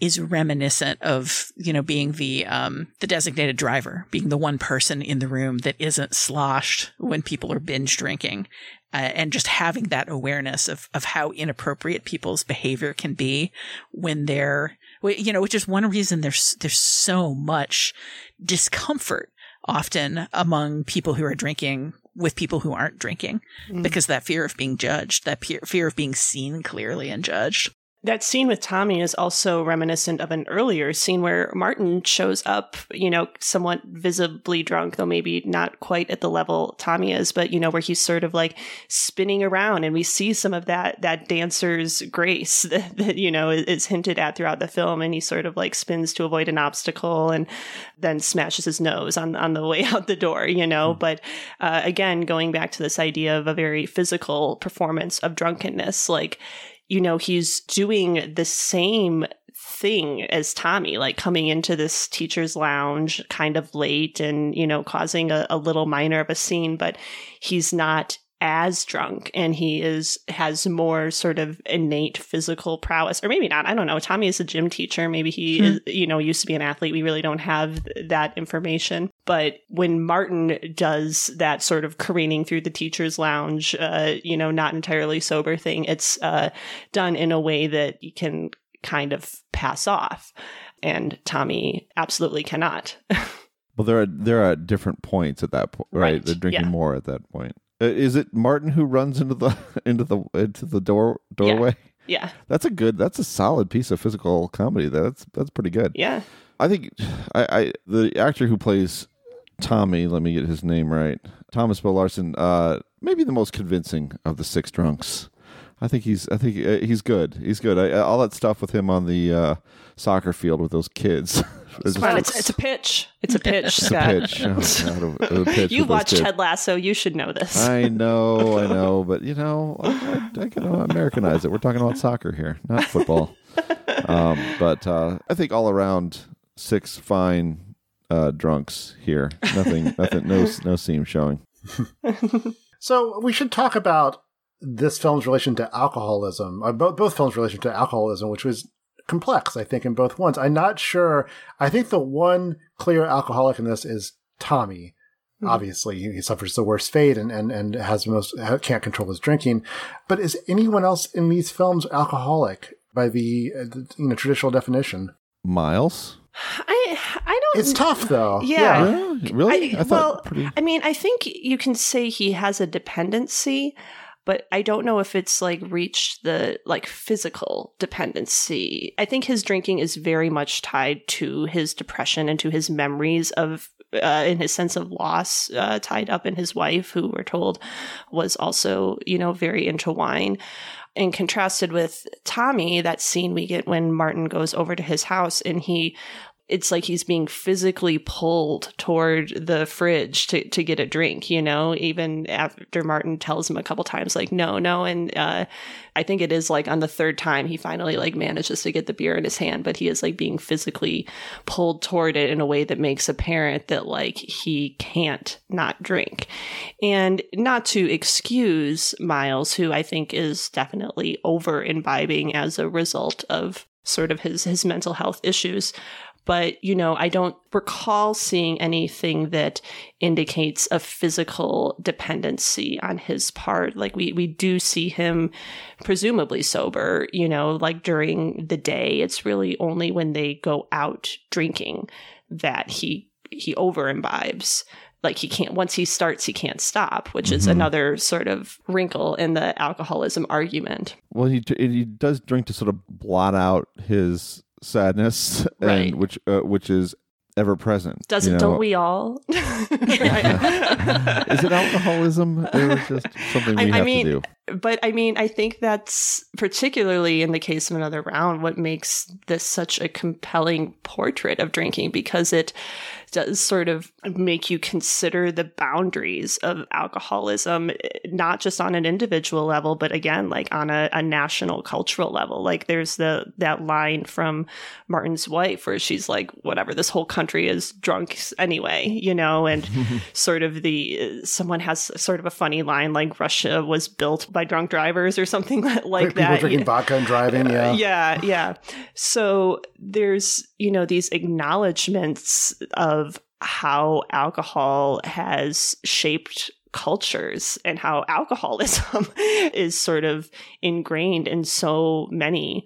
is reminiscent of, you know, being the um, the designated driver, being the one person in the room that isn't sloshed when people are binge drinking, uh, and just having that awareness of of how inappropriate people's behavior can be when they're, you know, which is one reason there's there's so much discomfort often among people who are drinking with people who aren't drinking, mm. because that fear of being judged, that pe- fear of being seen clearly and judged. That scene with Tommy is also reminiscent of an earlier scene where Martin shows up, you know, somewhat visibly drunk, though maybe not quite at the level Tommy is, but, you know, where he's sort of like spinning around, and we see some of that that dancer's grace that, that you know, is, is hinted at throughout the film. And he sort of like spins to avoid an obstacle and then smashes his nose on, on the way out the door, you know. Mm-hmm. But uh, again, going back to this idea of a very physical performance of drunkenness, like, you know, he's doing the same thing as Tommy, like coming into this teacher's lounge kind of late and, you know, causing a, a little minor of a scene, but he's not as drunk, and he is has more sort of innate physical prowess, or maybe not. I don't know. Tommy is a gym teacher. Maybe he, hmm. is, you know, used to be an athlete. We really don't have that information. But when Martin does that sort of careening through the teacher's lounge, uh, you know, not entirely sober thing, it's uh, done in a way that you can kind of pass off. And Tommy absolutely cannot. Well, there are there are different points at that point, right? right? They're drinking yeah. more at that point. Uh, is it Martin who runs into the into the into the door doorway? Yeah. yeah. That's a good that's a solid piece of physical comedy. That's that's pretty good. Yeah. I think I, I the actor who plays Tommy, let me get his name right, Thomas Bo Larsen, uh, maybe the most convincing of the six drunks. I think he's I think uh, he's good. He's good. I, all that stuff with him on the uh, soccer field with those kids. It's, wow, it's, it's a pitch. It's a pitch, Scott. It's a pitch. Oh, God, a, a pitch you watched Ted Lasso. You should know this. I know, I know. But, you know, I, I, I can Americanize it. We're talking about soccer here, not football. Um, but uh, I think all around six fine uh, drunks here. Nothing, nothing, no, no seam showing. So we should talk about this film's relation to alcoholism, or both, both films' relation to alcoholism, which was complex, I think, in both ones. I'm not sure. I think the one clear alcoholic in this is Tommy. Mm-hmm. Obviously, he suffers the worst fate and, and, and has most can't control his drinking. But is anyone else in these films alcoholic by the, uh, the you know traditional definition? Miles? I I don't. It's tough though. Yeah, yeah. really. I, I well, pretty... I mean, I think you can say he has a dependency. But I don't know if it's like reached the like physical dependency. I think his drinking is very much tied to his depression and to his memories of, uh, and his sense of loss uh, tied up in his wife, who we're told was also, you know, very into wine. And contrasted with Tommy, that scene we get when Martin goes over to his house and he... it's like he's being physically pulled toward the fridge to, to get a drink, you know, even after Martin tells him a couple times, like, no, no. And uh, I think it is like on the third time he finally like manages to get the beer in his hand, but he is like being physically pulled toward it in a way that makes apparent that like he can't not drink. And not to excuse Miles, who I think is definitely over imbibing as a result of sort of his, his mental health issues. But, you know, I don't recall seeing anything that indicates a physical dependency on his part. Like, we, we do see him presumably sober, you know, like during the day. It's really only when they go out drinking that he he over imbibes. Like, he can't, once he starts, he can't stop, which mm-hmm. is another sort of wrinkle in the alcoholism argument. Well, he he does drink to sort of blot out his... sadness, right. and which uh, which is ever present. Doesn't you know? Don't we all? Is it alcoholism? It was just something we I, have I mean, to do. But I mean, I think that's particularly in the case of Another Round what makes this such a compelling portrait of drinking, because it does sort of make you consider the boundaries of alcoholism, not just on an individual level, but again, like on a, a national cultural level. Like there's the that line from Martin's wife where she's like, whatever, this whole country is drunk anyway, you know, and sort of the, someone has sort of a funny line, like Russia was built by drunk drivers or something like people that. People drinking vodka and driving, yeah. Yeah, yeah. So there's, you know, these acknowledgements of Of how alcohol has shaped cultures and how alcoholism is sort of ingrained in so many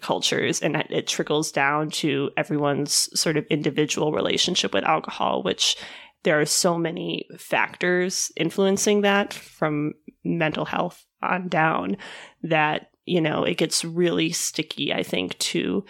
cultures, and it trickles down to everyone's sort of individual relationship with alcohol, which there are so many factors influencing that from mental health on down that, you know, it gets really sticky, I think, to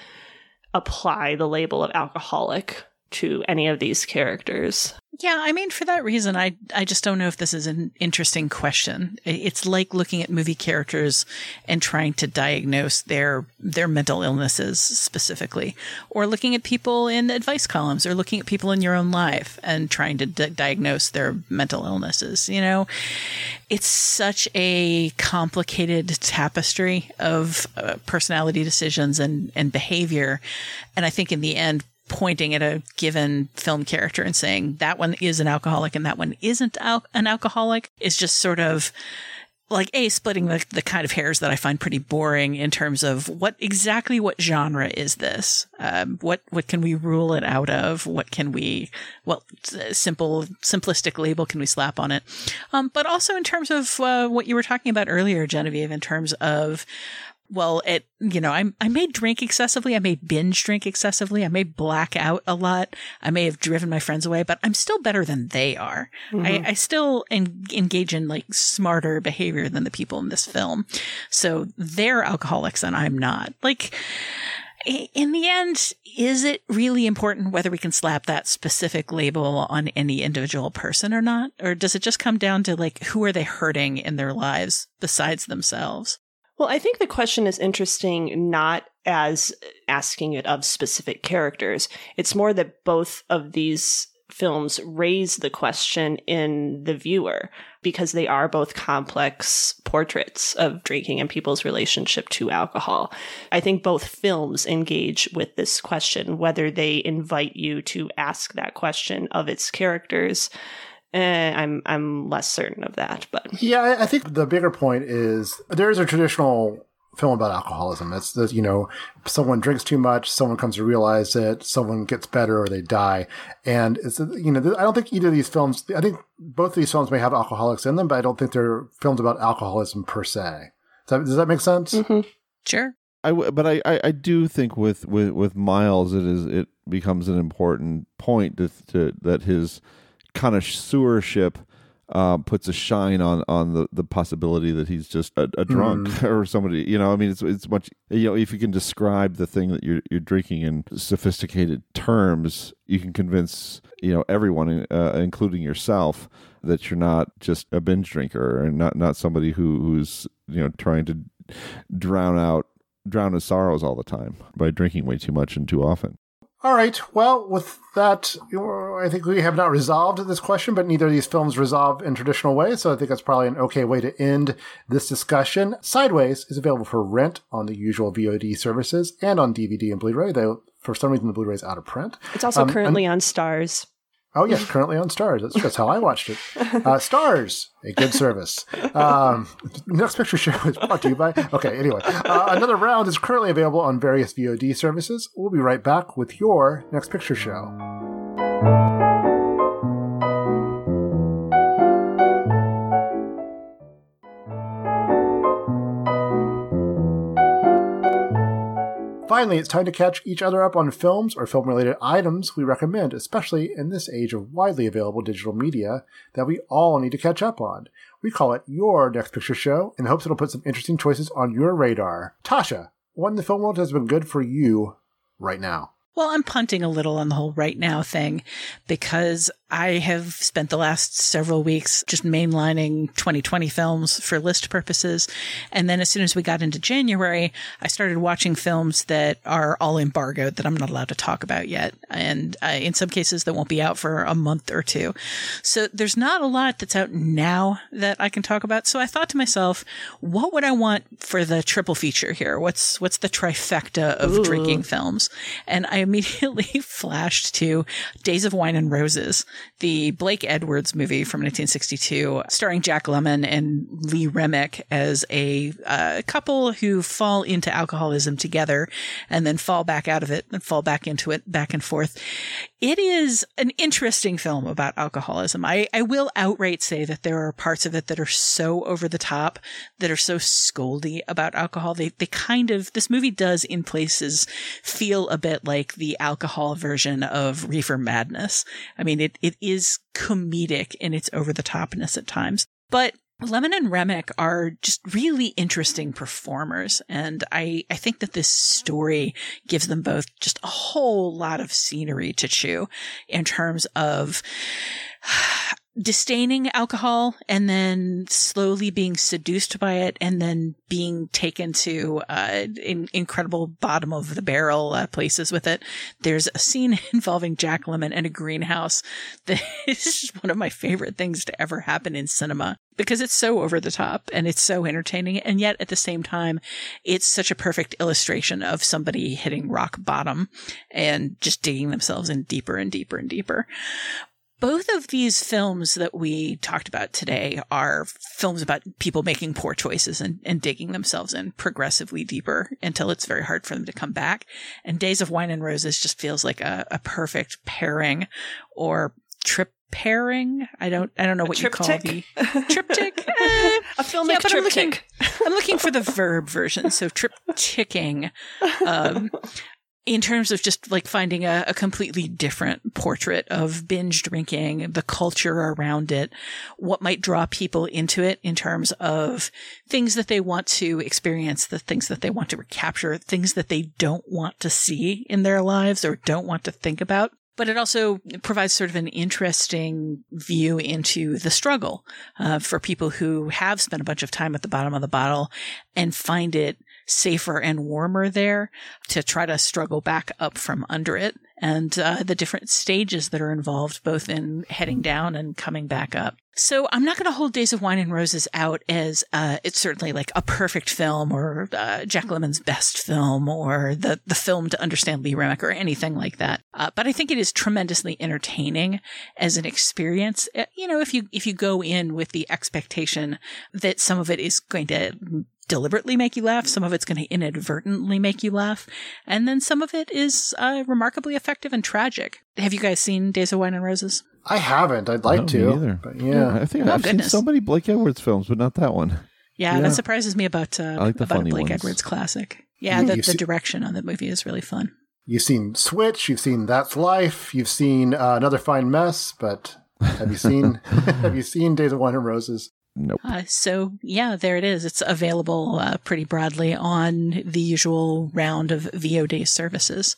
apply the label of alcoholic to any of these characters. Yeah, I mean, for that reason, I I just don't know if this is an interesting question. It's like looking at movie characters and trying to diagnose their their mental illnesses specifically, or looking at people in advice columns, or looking at people in your own life and trying to d- diagnose their mental illnesses. You know, it's such a complicated tapestry of uh, personality decisions and, and behavior. And I think in the end, pointing at a given film character and saying that one is an alcoholic and that one isn't al- an alcoholic is just sort of like a splitting the, the kind of hairs that I find pretty boring in terms of what exactly what genre is this? Um, what, what can we rule it out of? What can we, what simple, simplistic label can we slap on it? Um, but also in terms of uh, what you were talking about earlier, Genevieve, in terms of, well, it, you know, I I may drink excessively. I may binge drink excessively. I may black out a lot. I may have driven my friends away, but I'm still better than they are. Mm-hmm. I, I still en- engage in like smarter behavior than the people in this film. So they're alcoholics and I'm not. Like, in the end, is it really important whether we can slap that specific label on any individual person or not? Or does it just come down to like, who are they hurting in their lives besides themselves? Well, I think the question is interesting, not as asking it of specific characters. It's more that both of these films raise the question in the viewer because they are both complex portraits of drinking and people's relationship to alcohol. I think both films engage with this question, whether they invite you to ask that question of its characters. Eh, I'm I'm less certain of that, but yeah, I think the bigger point is there is a traditional film about alcoholism. That's the, you know, someone drinks too much, someone comes to realize it, someone gets better, or they die. And it's, you know, I don't think either of these films. I think both of these films may have alcoholics in them, but I don't think they're films about alcoholism per se. Does that, does that make sense? Mm-hmm. Sure. I w- but I, I, I do think with, with, with Miles, it is it becomes an important point to, to that his connoisseurship uh, puts a shine on on the, the possibility that he's just a, a drunk mm. or somebody. You know, I mean, it's it's much, you know, if you can describe the thing that you're you're drinking in sophisticated terms, you can convince, you know, everyone, uh, including yourself, that you're not just a binge drinker and not not somebody who who's you know trying to drown out drown his sorrows all the time by drinking way too much and too often. All right. Well, with that, I think we have not resolved this question, but neither of these films resolve in traditional ways, so I think that's probably an okay way to end this discussion. Sideways is available for rent on the usual V O D services and on D V D and Blu-ray, though for some reason the Blu-ray is out of print. It's also um, currently and- on Starz. Oh, yes, currently on Starz. That's, that's how I watched it. Uh, Starz, a good service. Um, Next Picture Show is brought to you by... Okay, anyway. Uh, Another Round is currently available on various V O D services. We'll be right back with your Next Picture Show. Finally, it's time to catch each other up on films or film-related items we recommend, especially in this age of widely available digital media that we all need to catch up on. We call it Your Next Picture Show in hopes it'll put some interesting choices on your radar. Tasha, what in the film world has been good for you right now? Well, I'm punting a little on the whole right now thing because I have spent the last several weeks just mainlining twenty twenty films for list purposes. And then as soon as we got into January, I started watching films that are all embargoed that I'm not allowed to talk about yet. And uh, in some cases that won't be out for a month or two. So there's not a lot that's out now that I can talk about. So I thought to myself, what would I want for the triple feature here? What's, what's the trifecta of Ooh. Drinking films? And I I immediately flashed to Days of Wine and Roses, the Blake Edwards movie from nineteen sixty-two, starring Jack Lemmon and Lee Remick as a uh, couple who fall into alcoholism together and then fall back out of it and fall back into it, back and forth. It is an interesting film about alcoholism. I, I will outright say that there are parts of it that are so over the top, that are so scoldy about alcohol. They they kind of, this movie does in places feel a bit like the alcohol version of Reefer Madness. I mean, it it is comedic in its over the topness at times, but Lemon and Remick are just really interesting performers, and I, I think that this story gives them both just a whole lot of scenery to chew in terms of disdaining alcohol and then slowly being seduced by it and then being taken to uh, in, incredible bottom of the barrel uh, places with it. There's a scene involving Jack Lemmon and a greenhouse that is just one of my favorite things to ever happen in cinema, because it's so over the top and it's so entertaining. And yet at the same time, it's such a perfect illustration of somebody hitting rock bottom and just digging themselves in deeper and deeper and deeper. Both of these films that we talked about today are films about people making poor choices and, and digging themselves in progressively deeper until it's very hard for them to come back. And Days of Wine and Roses just feels like a, a perfect pairing or trip. Pairing? I don't I don't know a what triptych? You call the triptych. Eh. A filmic yeah, but triptych. I'm looking, I'm looking for the verb version, so triptyching. Um in terms of just like finding a, a completely different portrait of binge drinking, the culture around it, what might draw people into it in terms of things that they want to experience, the things that they want to recapture, things that they don't want to see in their lives or don't want to think about. But it also provides sort of an interesting view into the struggle uh, for people who have spent a bunch of time at the bottom of the bottle and find it safer and warmer there to try to struggle back up from under it, and uh, the different stages that are involved both in heading down and coming back up. So I'm not going to hold Days of Wine and Roses out as uh, it's certainly like a perfect film or uh, Jack Lemmon's best film or the, the film to understand Lee Remick or anything like that. Uh, but I think it is tremendously entertaining as an experience. You know, if you if you go in with the expectation that some of it is going to deliberately make you laugh, some of it's going to inadvertently make you laugh, and then some of it is uh, remarkably effective and tragic. Have you guys seen Days of Wine and Roses? I haven't. I'd like no, to. Me either. But yeah. yeah. I think oh, I've goodness. seen so many Blake Edwards films, but not that one. Yeah, yeah. That surprises me about, uh, like about a Blake ones. Edwards classic. Yeah, the, the se- direction on that movie is really fun. You've seen Switch. You've seen That's Life. You've seen uh, Another Fine Mess. But have you seen Have you seen Days of Wine and Roses? Nope. Uh, so, yeah, there it is. It's available uh, pretty broadly on the usual round of V O D services.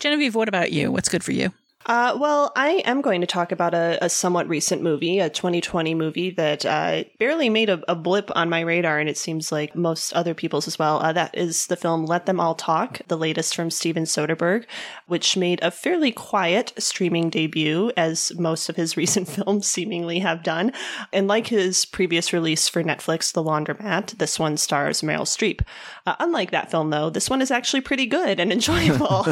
Genevieve, what about you? What's good for you? Uh, well, I am going to talk about a, a somewhat recent movie, a twenty twenty movie that uh, barely made a, a blip on my radar, and it seems like most other people's as well. Uh, that is the film Let Them All Talk, the latest from Steven Soderbergh, which made a fairly quiet streaming debut, as most of his recent films seemingly have done. And like his previous release for Netflix, The Laundromat, this one stars Meryl Streep. Uh, unlike that film, though, this one is actually pretty good and enjoyable,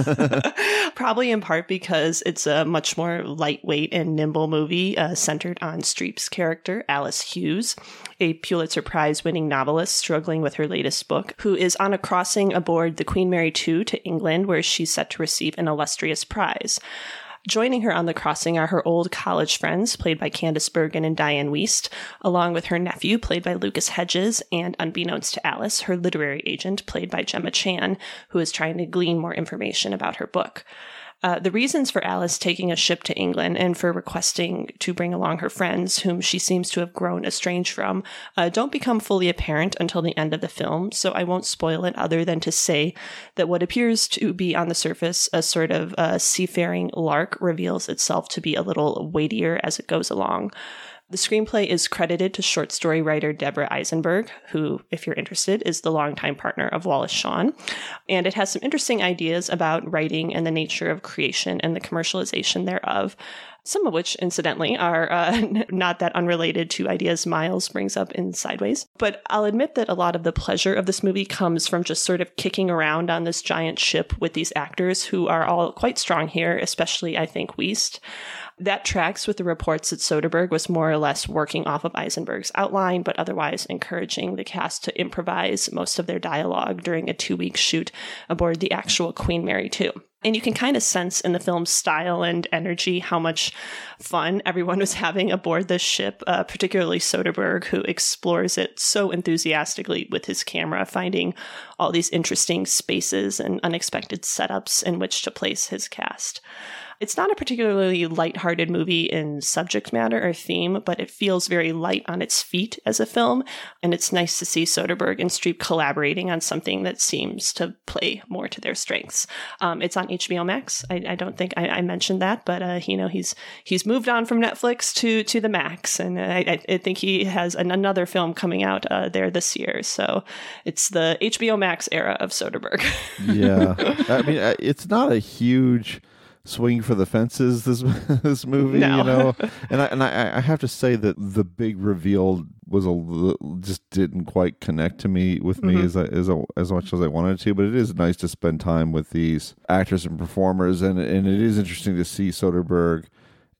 probably in part because it's It's a much more lightweight and nimble movie uh, centered on Streep's character, Alice Hughes, a Pulitzer Prize-winning novelist struggling with her latest book, who is on a crossing aboard the Queen Mary two to England, where she's set to receive an illustrious prize. Joining her on the crossing are her old college friends, played by Candice Bergen and Diane Wiest, along with her nephew, played by Lucas Hedges, and unbeknownst to Alice, her literary agent, played by Gemma Chan, who is trying to glean more information about her book. Uh, the reasons for Alice taking a ship to England and for requesting to bring along her friends, whom she seems to have grown estranged from, uh, don't become fully apparent until the end of the film, so I won't spoil it other than to say that what appears to be on the surface a sort of uh, seafaring lark reveals itself to be a little weightier as it goes along. The screenplay is credited to short story writer Deborah Eisenberg, who, if you're interested, is the longtime partner of Wallace Shawn. And it has some interesting ideas about writing and the nature of creation and the commercialization thereof, some of which, incidentally, are uh, not that unrelated to ideas Miles brings up in Sideways. But I'll admit that a lot of the pleasure of this movie comes from just sort of kicking around on this giant ship with these actors who are all quite strong here, especially, I think, Wiest. that tracks with the reports that Soderbergh was more or less working off of Eisenberg's outline, but otherwise encouraging the cast to improvise most of their dialogue during a two-week shoot aboard the actual Queen Mary two. And you can kind of sense in the film's style and energy how much fun everyone was having aboard this ship, uh, particularly Soderbergh, who explores it so enthusiastically with his camera, finding all these interesting spaces and unexpected setups in which to place his cast. It's not a particularly lighthearted movie in subject matter or theme, but it feels very light on its feet as a film, and it's nice to see Soderbergh and Streep collaborating on something that seems to play more to their strengths. Um, it's on H B O Max. I, I don't think I, I mentioned that, but uh, you know, he's he's moved on from Netflix to to the Max, and I, I think he has an, another film coming out uh, there this year. So it's the H B O Max era of Soderbergh. Yeah, I mean, it's not a huge swing for the fences, this this movie, no. You know, and I and I, I have to say that the big reveal was a just didn't quite connect to me with me mm-hmm. as I, as a, as much as I wanted to. But it is nice to spend time with these actors and performers, and and it is interesting to see Soderbergh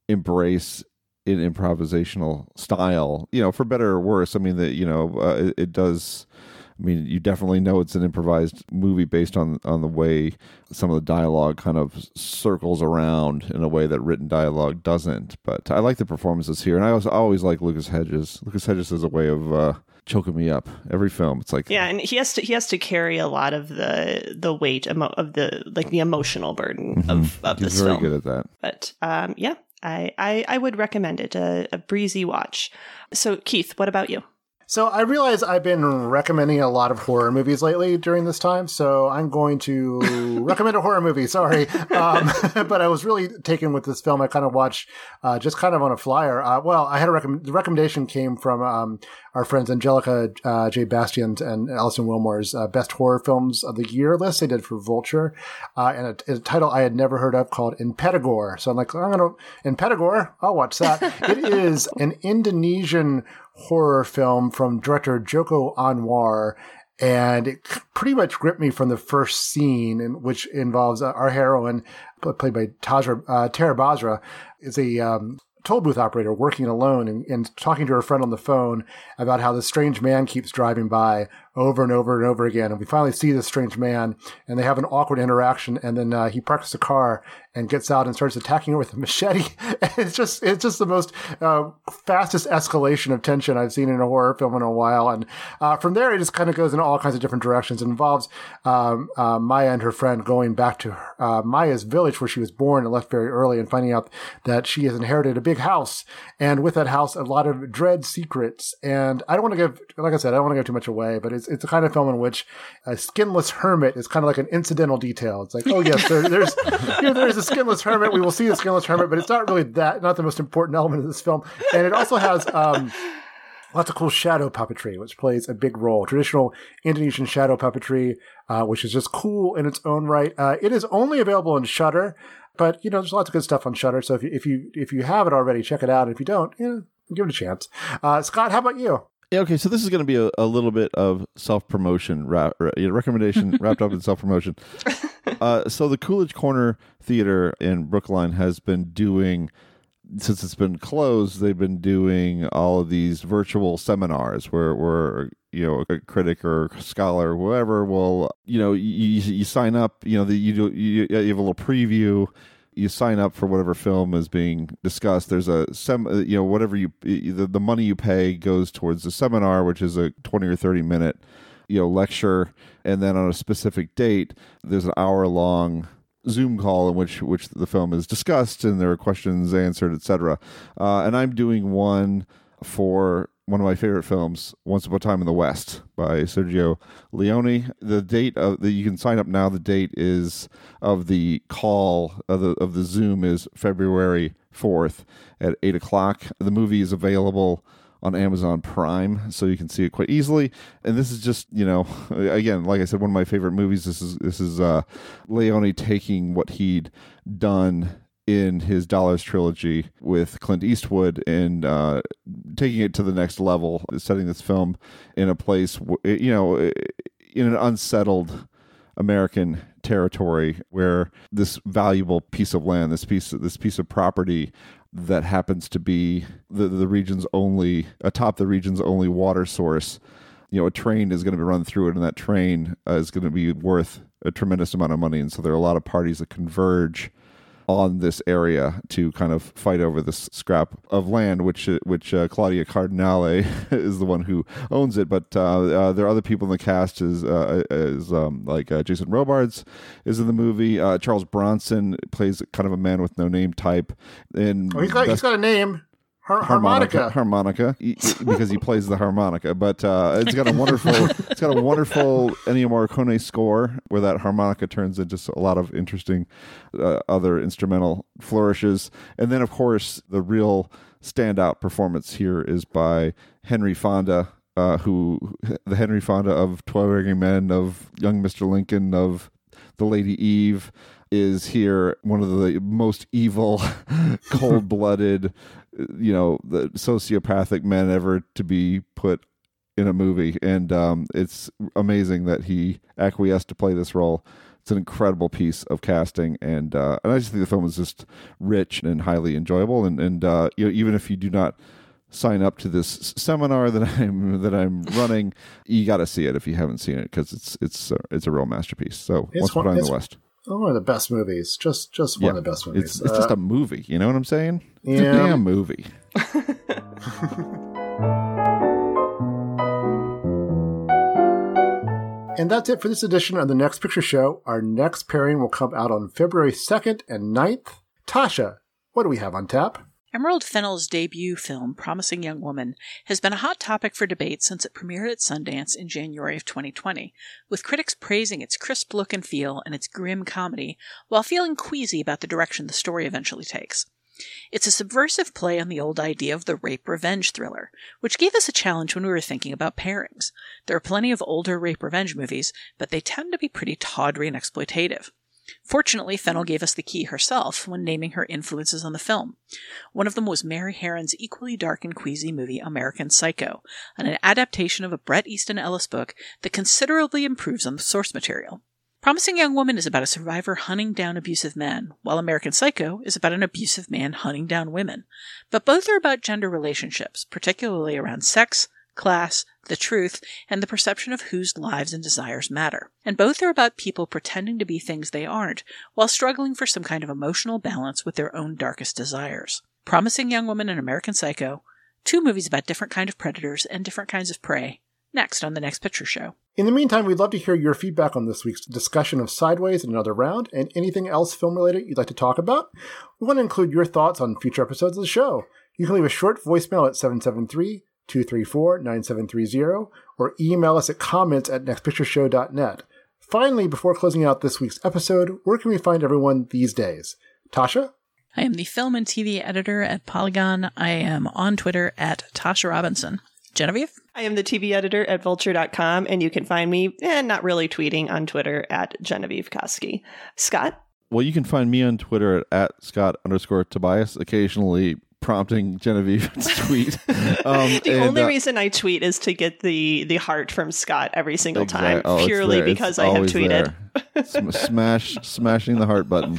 embrace an improvisational style, you know, for better or worse. I mean, that you know, uh, it, it does. I mean, you definitely know it's an improvised movie based on, on the way some of the dialogue kind of circles around in a way that written dialogue doesn't. But I like the performances here. And I also always like Lucas Hedges. Lucas Hedges is a way of uh, choking me up every film. It's like... Yeah, and he has to he has to carry a lot of the the weight emo- of the like the emotional burden mm-hmm. of, of this film. He's very good at that. But um, yeah, I, I, I would recommend it. A, a breezy watch. So Keith, what about you? So I realize I've been recommending a lot of horror movies lately during this time, so I'm going to recommend a horror movie, sorry. Um, but I was really taken with this film. I kind of watched uh, just kind of on a flyer. Uh, well, I had a recommend. The recommendation came from um, our friends Angelica uh, Jade Bastian and Alison Wilmore's uh, Best Horror Films of the Year list they did for Vulture, uh, and a, a title I had never heard of called Impetigore. So I'm like, I'm going to Impetigore? I'll watch that. It is an Indonesian horror film from director Joko Anwar, and it pretty much gripped me from the first scene, in which involves uh, our heroine, played by Tajra uh, Tajra Basra, is a um, toll booth operator working alone and, and talking to her friend on the phone about how this strange man keeps driving by over and over and over again. And we finally see this strange man, and they have an awkward interaction, and then uh, he parks the car and gets out and starts attacking her with a machete. And it's just it's just the most uh, fastest escalation of tension I've seen in a horror film in a while. And uh, from there, it just kind of goes in all kinds of different directions. It involves um, uh, Maya and her friend going back to her, uh, Maya's village where she was born and left very early, and finding out that she has inherited a big house. And with that house, a lot of dread secrets. And I don't want to give, like I said, I don't want to give too much away, but it's it's the kind of film in which a skinless hermit is kind of like an incidental detail. It's like, oh yes, there, there's you know, there's a skinless hermit. We will see the skinless hermit, but it's not really that, not the most important element of this film. And it also has um, lots of cool shadow puppetry, which plays a big role. Traditional Indonesian shadow puppetry, uh, which is just cool in its own right. Uh, it is only available in Shudder, but you know, there's lots of good stuff on Shudder. So if you if you if you have it already, check it out. If you don't, you know, give it a chance. Uh, Scott, how about you? Yeah, okay, so this is going to be a, a little bit of self-promotion, ra- recommendation wrapped up in self-promotion. Uh, so the Coolidge Corner Theater in Brookline has been doing, since it's been closed, they've been doing all of these virtual seminars where, where you know, a critic or a scholar or whoever will, you know, you, you sign up, you know, the, you, do, you, you have a little preview. You sign up for whatever film is being discussed. There's a sem, you know, whatever you the, the money you pay goes towards the seminar, which is a twenty or thirty minute, you know, lecture, and then on a specific date, there's an hour long Zoom call in which which the film is discussed and there are questions answered, et cetera. Uh, and I'm doing one for one of my favorite films, Once Upon a Time in the West by Sergio Leone. The date of the, you can sign up now. The date is of the call of the, of the Zoom is February fourth at eight o'clock. The movie is available on Amazon Prime, so you can see it quite easily. And this is just, you know, again, like I said, one of my favorite movies. This is, this is uh, Leone taking what he'd done in his Dollars trilogy with Clint Eastwood and uh, taking it to the next level, setting this film in a place, w- you know, in an unsettled American territory where this valuable piece of land, this piece, this piece of property that happens to be the, the region's only, atop the region's only water source. You know, a train is going to be run through it, and that train uh, is going to be worth a tremendous amount of money. And so there are a lot of parties that converge on this area to kind of fight over this scrap of land, which which uh, Claudia Cardinale is the one who owns it. But uh, uh, there are other people in the cast, is uh, is um, like uh, Jason Robards is in the movie. Uh, Charles Bronson plays kind of a man with no name type. And oh, he's got, he's got a name. Har- harmonica, harmonica, harmonica because he plays the harmonica. But uh, it's got a wonderful, it's got a wonderful Ennio Morricone score where that harmonica turns into a lot of interesting uh, other instrumental flourishes. And then, of course, the real standout performance here is by Henry Fonda, uh, who the Henry Fonda of twelve Angry Men, of Young Mister Lincoln, of The Lady Eve, is here one of the most evil, cold-blooded, you know, the sociopathic man ever to be put in a movie. And um, it's amazing that he acquiesced to play this role. It's an incredible piece of casting, and uh, and I just think the film is just rich and highly enjoyable. And and uh, you know, even if you do not sign up to this seminar that I'm that I'm running, you got to see it if you haven't seen it, because it's it's uh, it's a real masterpiece. So it's Once Upon a Time in the West. One of the best movies, just just one yeah, of the best movies. It's, it's uh, just a movie, you know what I'm saying? Yeah. It's a damn movie. And that's it for this edition of The Next Picture Show. Our next pairing will come out on February second and ninth. Tasha, what do we have on tap? Emerald Fennell's debut film, Promising Young Woman, has been a hot topic for debate since it premiered at Sundance in January of twenty twenty, with critics praising its crisp look and feel and its grim comedy, while feeling queasy about the direction the story eventually takes. It's a subversive play on the old idea of the rape-revenge thriller, which gave us a challenge when we were thinking about pairings. There are plenty of older rape-revenge movies, but they tend to be pretty tawdry and exploitative. Fortunately, Fennell gave us the key herself when naming her influences on the film. One of them was Mary Herron's equally dark and queasy movie American Psycho, an adaptation of a Bret Easton Ellis book that considerably improves on the source material. Promising Young Woman is about a survivor hunting down abusive men, while American Psycho is about an abusive man hunting down women. But both are about gender relationships, particularly around sex, class, the truth, and the perception of whose lives and desires matter. And both are about people pretending to be things they aren't, while struggling for some kind of emotional balance with their own darkest desires. Promising Young Woman and American Psycho, two movies about different kinds of predators and different kinds of prey, next on The Next Picture Show. In the meantime, we'd love to hear your feedback on this week's discussion of Sideways and Another Round, and anything else film-related you'd like to talk about. We want to include your thoughts on future episodes of the show. You can leave a short voicemail at seven seven three, two three four, nine seven three zero, or email us at comments at nextpictureshow dot net. Finally, before closing out this week's episode, where can we find everyone these days? Tasha? I am the film and T V editor at Polygon. I am on Twitter at Tasha Robinson. Genevieve? I am the T V editor at vulture dot com, and you can find me, eh, not really tweeting, on Twitter at Genevieve Koski. Scott? Well, you can find me on Twitter at Scott underscore Tobias, occasionally prompting Genevieve to tweet. Um, the and, only uh, reason I tweet is to get the the heart from Scott every single exactly. time, oh, purely because it's I have tweeted. Smash, smashing the heart button.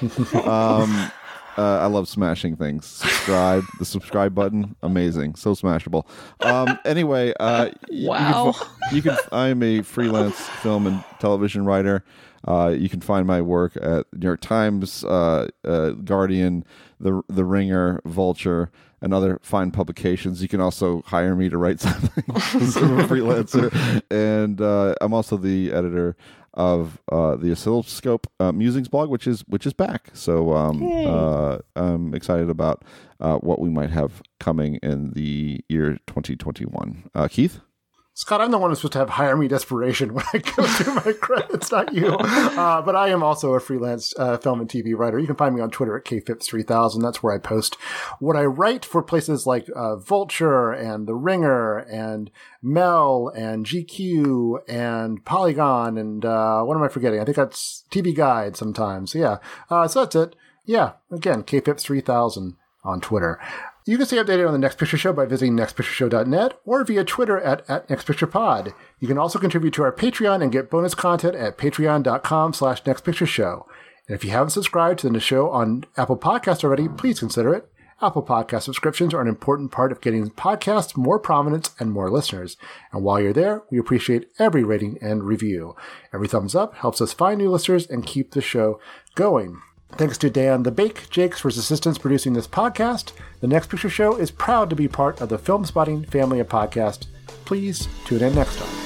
Um, uh, I love smashing things. Subscribe, the subscribe button, amazing, so smashable. Um, anyway, uh, wow, you can. I am a freelance film and television writer. Uh, you can find my work at New York Times, uh, uh, Guardian, the the Ringer, Vulture, and other fine publications. You can also hire me to write something as a freelancer. And uh, I'm also the editor of uh, the Oscilloscope uh, Musings blog, which is which is back. So um, uh, I'm excited about uh, what we might have coming in the year twenty twenty-one. Uh, Keith? Scott, I'm the one who's supposed to have hire me desperation when I go through my credits, not you. Uh, but I am also a freelance uh, film and T V writer. You can find me on Twitter at K Phipps three thousand. That's where I post what I write for places like uh, Vulture and The Ringer and Mel and G Q and Polygon and uh, what am I forgetting? I think that's T V Guide sometimes. So yeah, uh, so that's it. Yeah, again, K Phipps three thousand on Twitter. You can stay updated on The Next Picture Show by visiting next picture show dot net or via Twitter at, at nextpicturepod. You can also contribute to our Patreon and get bonus content at patreon.com slash nextpictureshow. And if you haven't subscribed to the show on Apple Podcasts already, please consider it. Apple Podcast subscriptions are an important part of getting podcasts more prominence and more listeners. And while you're there, we appreciate every rating and review. Every thumbs up helps us find new listeners and keep the show going. Thanks to Dan the Bake Jakes for his assistance producing this podcast. The Next Picture Show is proud to be part of the Film Spotting family of podcasts. Please tune in next time.